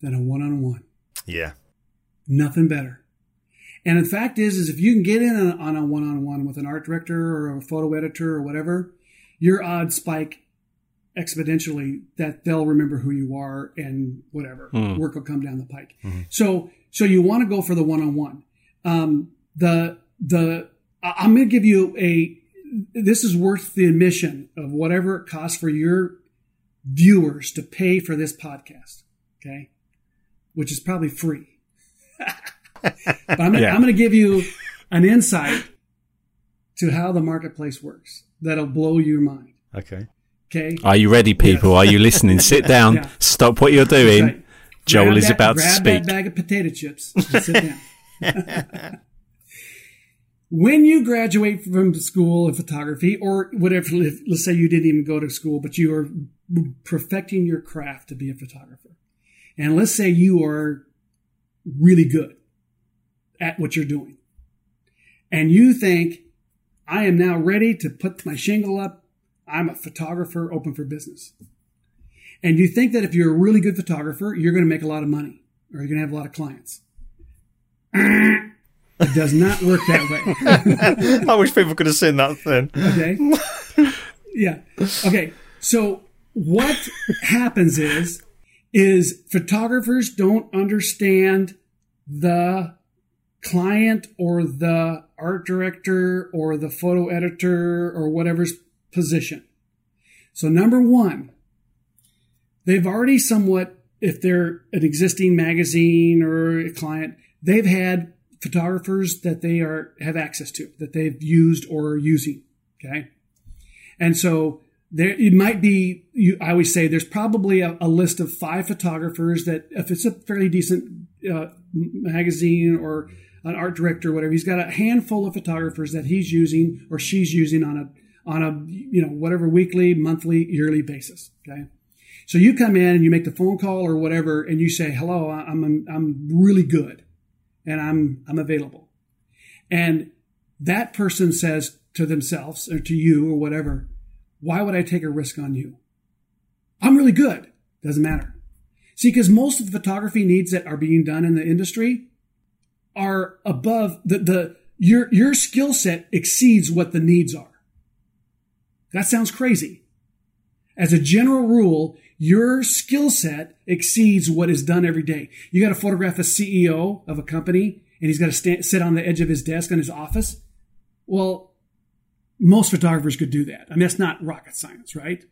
than a one-on-one. Yeah, nothing better. And the fact is if you can get in on a one-on-one with an art director or a photo editor or whatever, your odds spike exponentially that they'll remember who you are and whatever. Mm. Work will come down the pike. Mm-hmm. So you want to go for the one-on-one. I'm going to give you this is worth the admission of whatever it costs for your viewers to pay for this podcast. Okay. Which is probably free. But I'm going to give you an insight to how the marketplace works that'll blow your mind. Okay. Are you ready, people? Yes. Are you listening? Sit down. Yeah. Stop what you're doing. Right. Joel is about to speak. Grab that bag of potato chips and sit down. When you graduate from school of photography or whatever, let's say you didn't even go to school, but you are perfecting your craft to be a photographer. And let's say you are really good at what you're doing. And you think, I am now ready to put my shingle up. I'm a photographer open for business. And you think that if you're a really good photographer, you're going to make a lot of money or you're going to have a lot of clients. It does not work that way. I wish people could have seen that then. Okay. Yeah. Okay. So what happens is photographers don't understand the client or the art director or the photo editor or whatever's position. So number one, they've already somewhat, if they're an existing magazine or a client, they've had photographers that they have access to, that they've used or are using. Okay. And so there, it might be, I always say there's probably a list of 5 photographers that if it's a fairly decent magazine or an art director, or whatever, he's got a handful of photographers that he's using or she's using on a you know, whatever, weekly, monthly, yearly basis. Okay, so you come in and you make the phone call or whatever, and you say, "Hello, I'm really good, and I'm available," and that person says to themselves or to you or whatever, "Why would I take a risk on you? I'm really good. Doesn't matter." See, because most of the photography needs that are being done in the industry are above your skill set exceeds what the needs are. That sounds crazy. As a general rule, your skill set exceeds what is done every day. You got to photograph a CEO of a company and he's got to sit on the edge of his desk in his office. Well, most photographers could do that. I mean, that's not rocket science, right?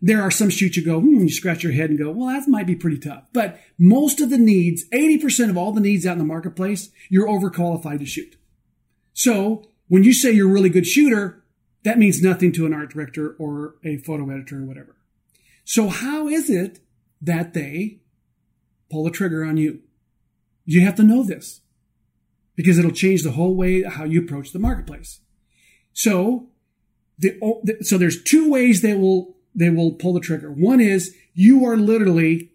There are some shoots you go, you scratch your head and go, well, that might be pretty tough. But most of the needs, 80% of all the needs out in the marketplace, you're overqualified to shoot. So when you say you're a really good shooter, that means nothing to an art director or a photo editor or whatever. So how is it that they pull the trigger on you? You have to know this because it'll change the whole way how you approach the marketplace. So there's 2 ways they will pull the trigger. One is you are literally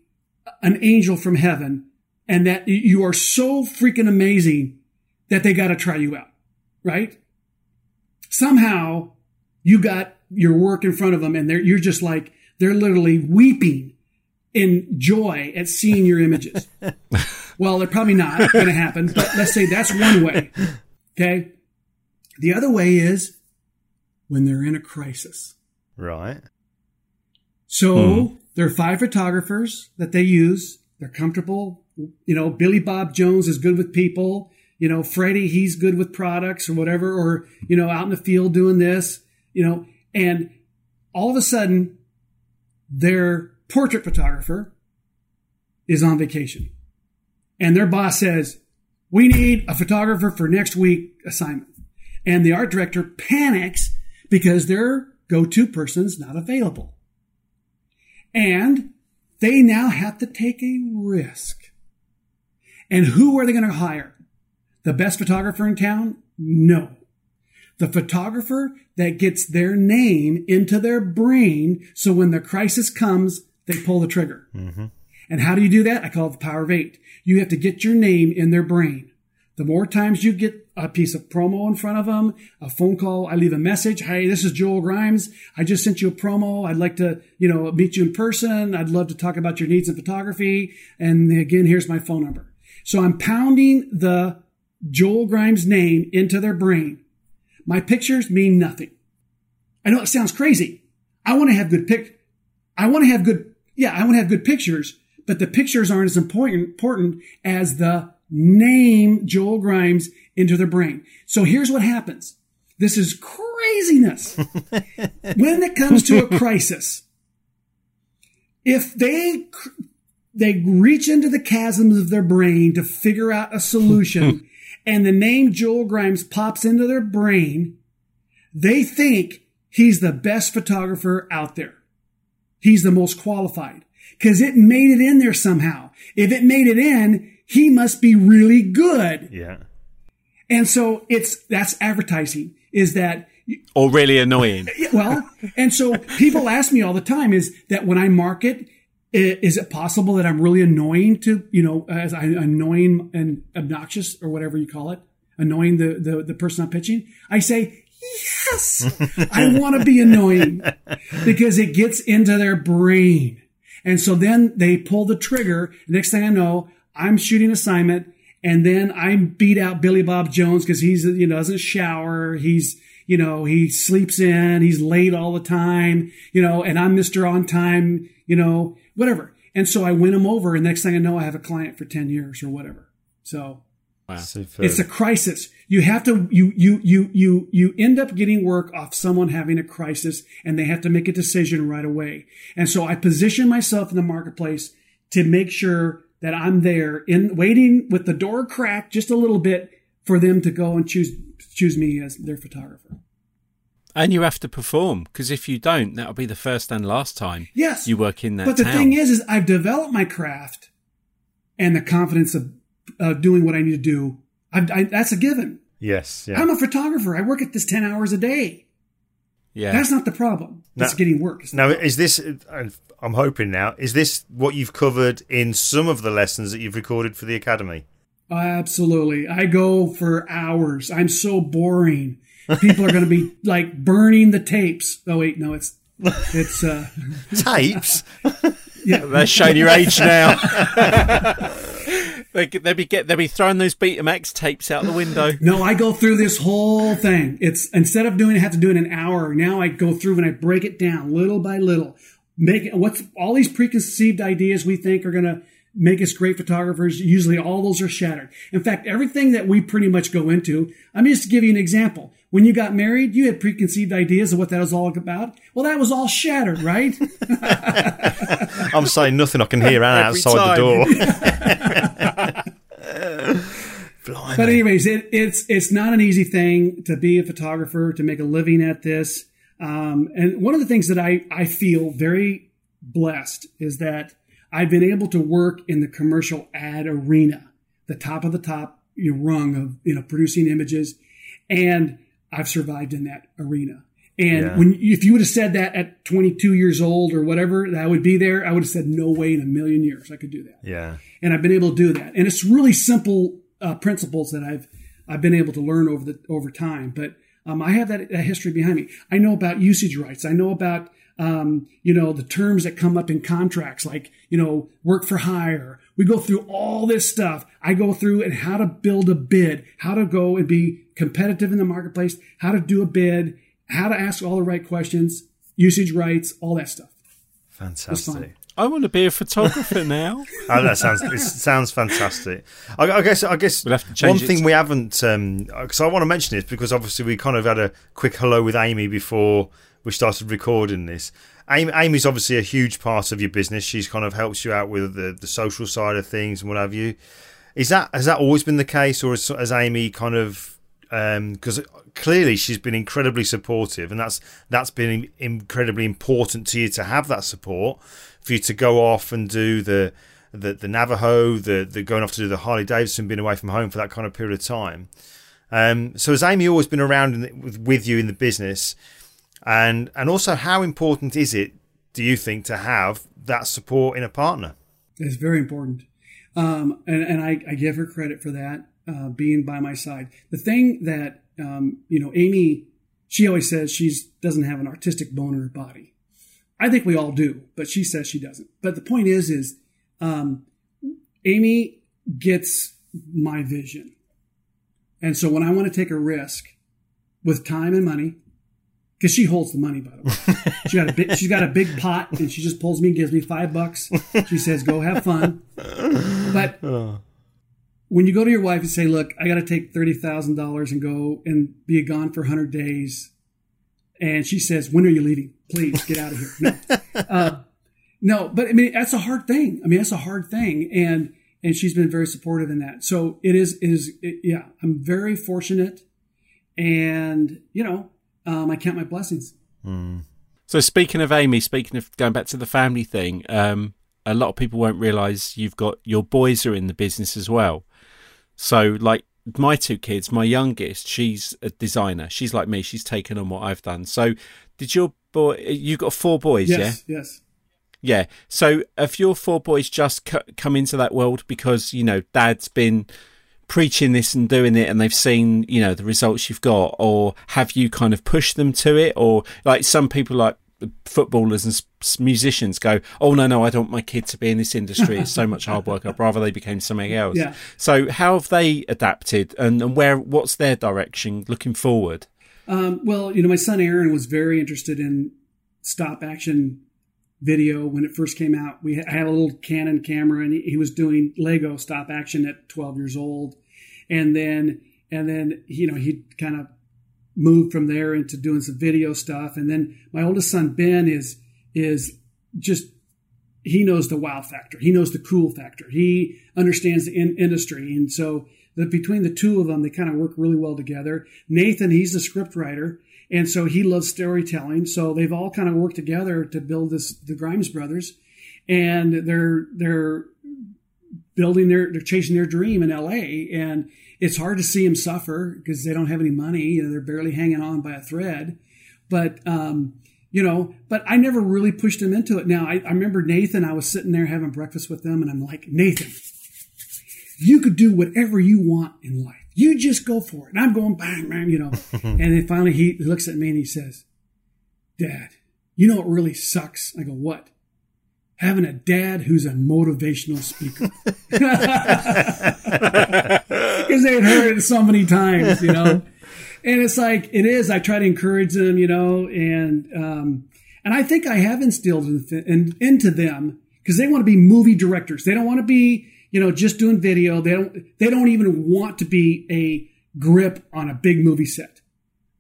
an angel from heaven and that you are so freaking amazing that they got to try you out, right? Somehow you got your work in front of them and you're just like, they're literally weeping in joy at seeing your images. Well, they're probably not going to happen, but let's say that's one way. Okay. The other way is when they're in a crisis. Right. So there are 5 photographers that they use. They're comfortable. You know, Billy Bob Jones is good with people. You know, Freddie, he's good with products or whatever, or, you know, out in the field doing this, you know, and all of a sudden their portrait photographer is on vacation and their boss says, we need a photographer for next week assignment. And the art director panics because their go-to person's not available. And they now have to take a risk. And who are they going to hire? The best photographer in town? No. The photographer that gets their name into their brain so when the crisis comes, they pull the trigger. Mm-hmm. And how do you do that? I call it the power of 8. You have to get your name in their brain. The more times you get a piece of promo in front of them, a phone call, I leave a message. Hey, this is Joel Grimes. I just sent you a promo. I'd like to, you know, meet you in person. I'd love to talk about your needs in photography. And again, here's my phone number. So I'm pounding the Joel Grimes' name into their brain. My pictures mean nothing. I know it sounds crazy. I want to have good pic. I want to have good pictures, but the pictures aren't as important as the name Joel Grimes into their brain. So here's what happens. This is craziness. When it comes to a crisis, if they reach into the chasms of their brain to figure out a solution, and the name Joel Grimes pops into their brain, they think he's the best photographer out there. He's the most qualified because it made it in there somehow. If it made it in, he must be really good. Yeah. And so that's advertising is that. Or really annoying. Well, and so people ask me all the time is that when I market, is it possible that I'm really annoying to, you know, as I'm annoying and obnoxious or whatever you call it, annoying the person I'm pitching? I say, yes, I want to be annoying because it gets into their brain. And so then they pull the trigger. Next thing I know, I'm shooting assignment and then I beat out Billy Bob Jones because he's, you know, doesn't shower. He sleeps in, he's late all the time, you know, and I'm Mr. On Time, you know, whatever. And so I win him over. And next thing I know, I have a client for 10 years or whatever. So It's a crisis. You have to, you end up getting work off someone having a crisis and they have to make a decision right away. And so I position myself in the marketplace to make sure that I'm there in waiting with the door cracked just a little bit for them to go and choose me as their photographer. And you have to perform, because if you don't, that'll be the first and last time you work in that town. But the thing is I've developed my craft and the confidence of doing what I need to do. That's a given. Yes. Yeah. I'm a photographer. I work at this 10 hours a day. Yeah. That's not the problem. That's getting work. Now, is this, I'm hoping now, is this what you've covered in some of the lessons that you've recorded for the Academy? Absolutely. I go for hours. I'm so boring. People are going to be like burning the tapes. Oh, wait, no, it's tapes. Yeah. They're showing your age now. They'll be throwing those Betamax tapes out the window. No, I go through this whole thing. It's instead of doing, I have to do it in an hour. Now I go through and I break it down little by little. What's all these preconceived ideas we think are going to make us great photographers, usually all those are shattered. In fact, everything that we pretty much go into, I'm just to give you an example. When you got married, you had preconceived ideas of what that was all about. Well, that was all shattered, right? I'm saying nothing. I can hear Anna outside the door. But anyways, it's not an easy thing to be a photographer, to make a living at this. And one of the things that I feel very blessed is that I've been able to work in the commercial ad arena, the top rung of, you know, producing images. And I've survived in that arena. And if you would have said that at 22 years old or whatever, that I would be there, I would have said no way in a million years I could do that. Yeah. And I've been able to do that. And it's really simple principles that I've been able to learn over time. But I have that history behind me. I know about usage rights. I know about you know, the terms that come up in contracts, like, you know, work for hire. We go through all this stuff. I go through and how to build a bid, how to go and be competitive in the marketplace, how to do a bid, how to ask all the right questions, usage rights, all that stuff. Fantastic. I want to be a photographer now. Oh, that sounds fantastic. I guess we'll have to change one thing we haven't, because I want to mention this because obviously we kind of had a quick hello with Amy before we started recording this. Amy's obviously a huge part of your business. She's kind of helps you out with the social side of things and what have you. Has that always been the case, or has Amy kind of, because clearly she's been incredibly supportive, and that's been incredibly important to you to have that support for you to go off and do the Navajo, the going off to do the Harley-Davidson, being away from home for that kind of period of time. So has Amy always been around with you in the business? And also, how important is it, do you think, to have that support in a partner? It's very important. And I give her credit for that, being by my side. The thing that, you know, Amy, she always says she doesn't have an artistic bone in her body. I think we all do, but she says she doesn't. But the point is Amy gets my vision. And so when I want to take a risk with time and money, because she holds the money, by the way. She's got a big pot, and she just pulls me and gives me $5. She says, go have fun. But when you go to your wife and say, look, I got to take $30,000 and go and be gone for 100 days. And she says, when are you leaving? Please get out of here. No, but I mean, that's a hard thing. And she's been very supportive in that. So it is, I'm very fortunate. And, you know, I count my blessings. Mm. So speaking of Amy, speaking of going back to the family thing, a lot of people won't realise you've got your boys are in the business as well. So like my two kids, my youngest, she's a designer. She's like me. She's taken on what I've done. So did your boy, you got 4 boys, yes, yeah? Yes. Yeah. So have your 4 boys just come into that world because, you know, Dad's been preaching this and doing it and they've seen, you know, the results you've got, or have you kind of pushed them to it? Or like some people, like footballers and musicians, go, oh no, I don't want my kid to be in this industry, it's so much hard work, I'd rather they became something else. Yeah. So how have they adapted, and what's their direction looking forward? Well, you know, my son Aaron was very interested in stop action video when it first came out. I had a little Canon camera, and he was doing Lego stop action at 12 years old. And then, you know, he kind of moved from there into doing some video stuff. And then my oldest son, Ben, is just, he knows the wow factor. He knows the cool factor. He understands the industry. And so between the two of them, they kind of work really well together. Nathan, he's the script writer. And so he loves storytelling. So they've all kind of worked together to build this, the Grimes Brothers. And they're building they're chasing their dream in LA. And it's hard to see them suffer because they don't have any money. You know, they're barely hanging on by a thread. But, you know, but I never really pushed them into it. Now, I remember Nathan, I was sitting there having breakfast with them, and I'm like, Nathan, you could do whatever you want in life. You just go for it. And I'm going, bang, bang, you know. And then finally he looks at me and he says, Dad, you know what really sucks? I go, what? Having a dad who's a motivational speaker. Because they'd heard it so many times, you know. And it's like, it is. I try to encourage them, you know. And I think I have instilled into them, because they want to be movie directors. They don't want to be, you know, just doing video. They don't even want to be a grip on a big movie set,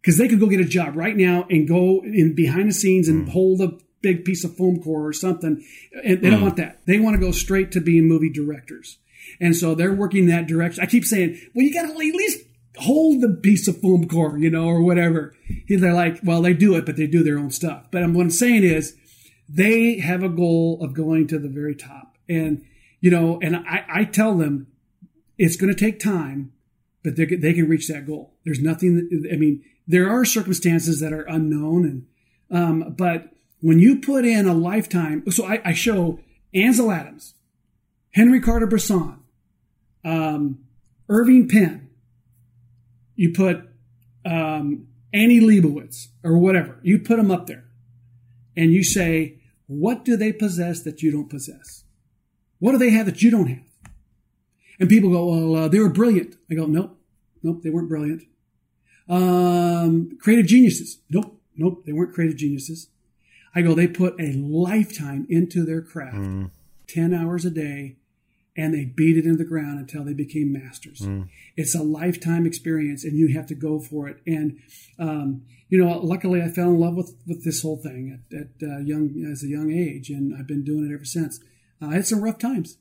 because they could go get a job right now and go in behind the scenes and hold a big piece of foam core or something. And they don't want that. They want to go straight to being movie directors. And so they're working that direction. I keep saying, well, you got to at least hold the piece of foam core, you know, or whatever. And they're like, well, they do it, but they do their own stuff. But what I'm saying is they have a goal of going to the very top. And, you know, and I tell them it's going to take time, but they can reach that goal. There's nothing, I mean, there are circumstances that are unknown. And but when you put in a lifetime, so I show Ansel Adams, Henri Cartier-Bresson, Irving Penn, you put Annie Leibowitz or whatever, you put them up there. and you say, what do they possess that you don't possess? What do they have that you don't have? And people go, well, they were brilliant. I go, nope, they weren't brilliant. Creative geniuses. Nope, they weren't creative geniuses. I go, they put a lifetime into their craft, 10 hours a day, and they beat it into the ground until they became masters. It's a lifetime experience, and you have to go for it. And, luckily I fell in love with this whole thing as a young age, and I've been doing it ever since. I had some rough times.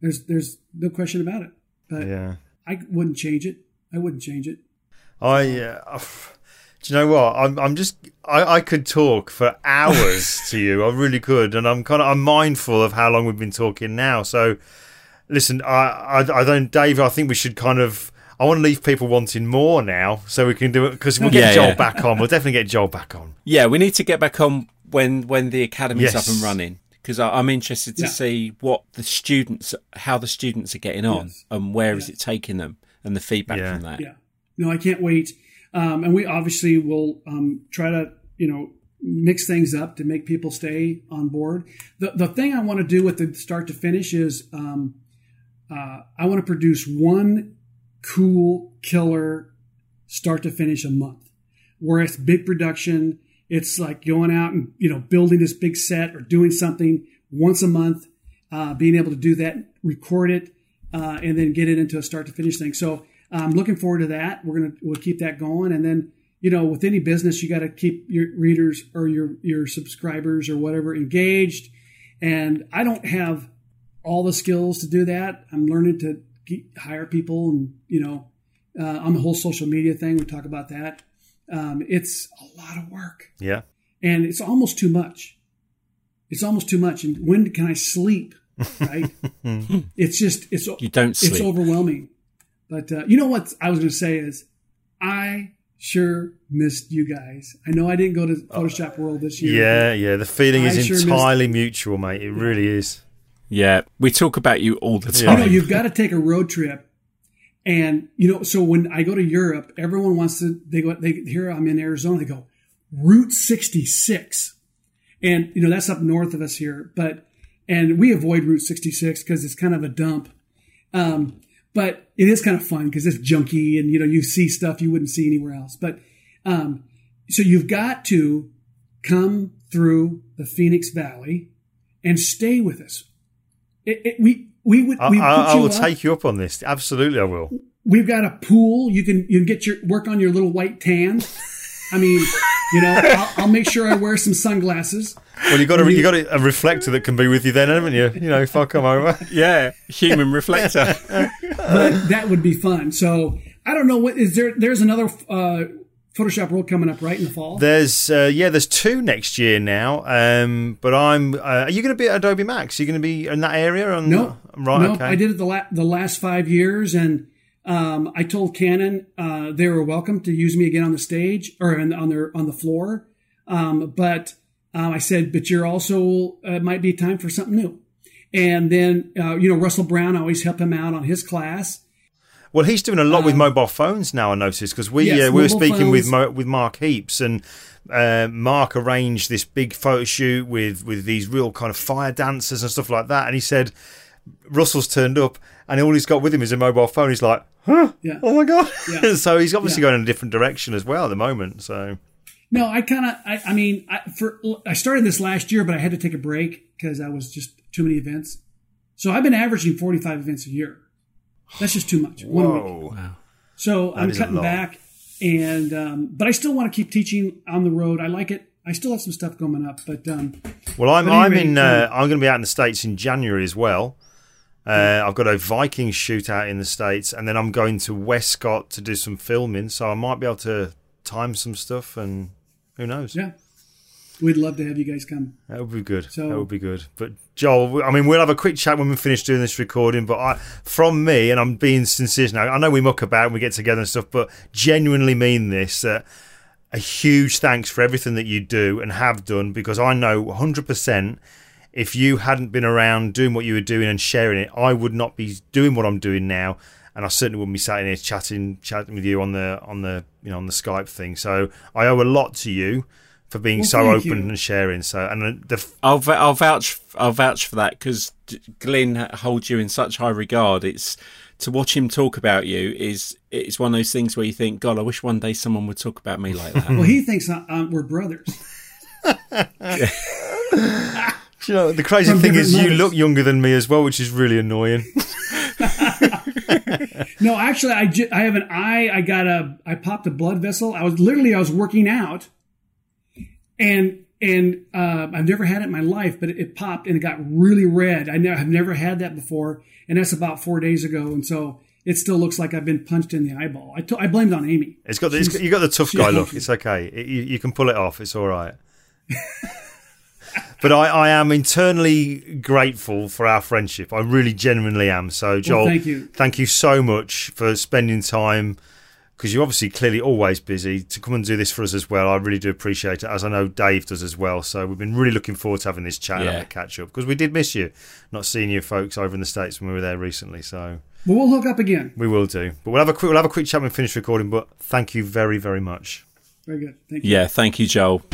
There's no question about it. But yeah. I wouldn't change it. Do you know what? I'm just. I could talk for hours to you. I really could, and I'm mindful of how long we've been talking now. So, listen, I don't, Dave. I think we should kind of. I want to leave people wanting more now, so we can do it, because we'll get Joel back on. We'll definitely get Joel back on. Yeah, we need to get back on when the academy's up and running, because I'm interested to see how the students are getting on, and where is it taking them, and the feedback from that. Yeah. No, I can't wait. And we obviously will try to, mix things up to make people stay on board. The thing I want to do with the start to finish is I want to produce one cool, killer start to finish a month, where it's big production. It's like going out and, building this big set or doing something once a month, being able to do that, record it, and then get it into a start to finish thing. So I'm looking forward to that. We'll keep that going. And then, with any business, you got to keep your readers or your subscribers or whatever engaged. And I don't have all the skills to do that. I'm learning to hire people and, on the whole social media thing, we talk about that. It's a lot of work. Yeah. And it's almost too much. And when can I sleep? Right. You don't sleep. It's overwhelming. But you know what I was going to say is I sure missed you guys. I know I didn't go to Photoshop World this year. Yeah. The feeling is entirely mutual, mate. It really is. Yeah. We talk about you all the time. You've got to take a road trip. And, so when I go to Europe, everyone wants to, here I'm in Arizona, they go, Route 66. And, that's up north of us here. And we avoid Route 66 because it's kind of a dump. But it is kind of fun because it's junky and, you see stuff you wouldn't see anywhere else. But so you've got to come through the Phoenix Valley and stay with us. I will take you up on this. Absolutely, I will. We've got a pool. You can get your work on your little white tan. I mean, I'll make sure I wear some sunglasses. Well, you got a reflector that can be with you then, haven't you? If I come over, human reflector. But that would be fun. So I don't know what is there. There's another Photoshop World coming up right in the fall. There's two next year now. But I'm. Are you going to be at Adobe Max? Are you going to be in that area? No, I did it the last 5 years and. I told Canon they were welcome to use me again on the stage or on the floor. I said, but you're also might be time for something new. And then, Russell Brown, I always help him out on his class. Well, he's doing a lot with mobile phones now, I noticed, because we were speaking with Mark Heaps, and Mark arranged this big photo shoot with these real kind of fire dancers and stuff like that. And he said, Russell's turned up and all he's got with him is a mobile phone. He's like, huh? Yeah. Oh my God. Yeah. So he's obviously going in a different direction as well at the moment. So no, I started this last year, but I had to take a break because I was just too many events. So I've been averaging 45 events a year. That's just too much. One a week. Wow. So I'm cutting back and, but I still want to keep teaching on the road. I like it. I still have some stuff coming up, but, I'm going to be out in the States in January as well. I've got a Viking shootout in the States, and then I'm going to Westcott to do some filming, so I might be able to time some stuff, and who knows? Yeah, we'd love to have you guys come. That would be good. But Joel, I mean, we'll have a quick chat when we finish doing this recording. But and I'm being sincere now. I know we muck about and we get together and stuff, but genuinely mean this. A huge thanks for everything that you do and have done, because I know 100%. If you hadn't been around doing what you were doing and sharing it, I would not be doing what I'm doing now, and I certainly wouldn't be sat in here chatting with you on the Skype thing. So I owe a lot to you for being so open and sharing. So, and the I'll vouch for that, because Glyn holds you in such high regard. It's to watch him talk about you it's one of those things where you think, God, I wish one day someone would talk about me like that. Well, he thinks we're brothers. You know, the crazy thing is you look younger than me as well, which is really annoying. No, actually, I have an eye. I popped a blood vessel. I was working out, and I've never had it in my life, but it popped and it got really red. I've never had that before, and that's about 4 days ago. And so it still looks like I've been punched in the eyeball. I blamed on Amy. You got the tough guy look. It's okay. You can pull it off. It's all right. But I am internally grateful for our friendship. I really genuinely am. So, Joel, well, thank you so much for spending time, because you're obviously clearly always busy, to come and do this for us as well. I really do appreciate it, as I know Dave does as well. So we've been really looking forward to having this chat and having a catch-up, because we did miss you, not seeing you folks over in the States when we were there recently. So we'll hook up again. We will do. But we'll have a quick chat when we finish recording, but thank you very, very much. Very good. Thank you. Yeah, thank you, Joel.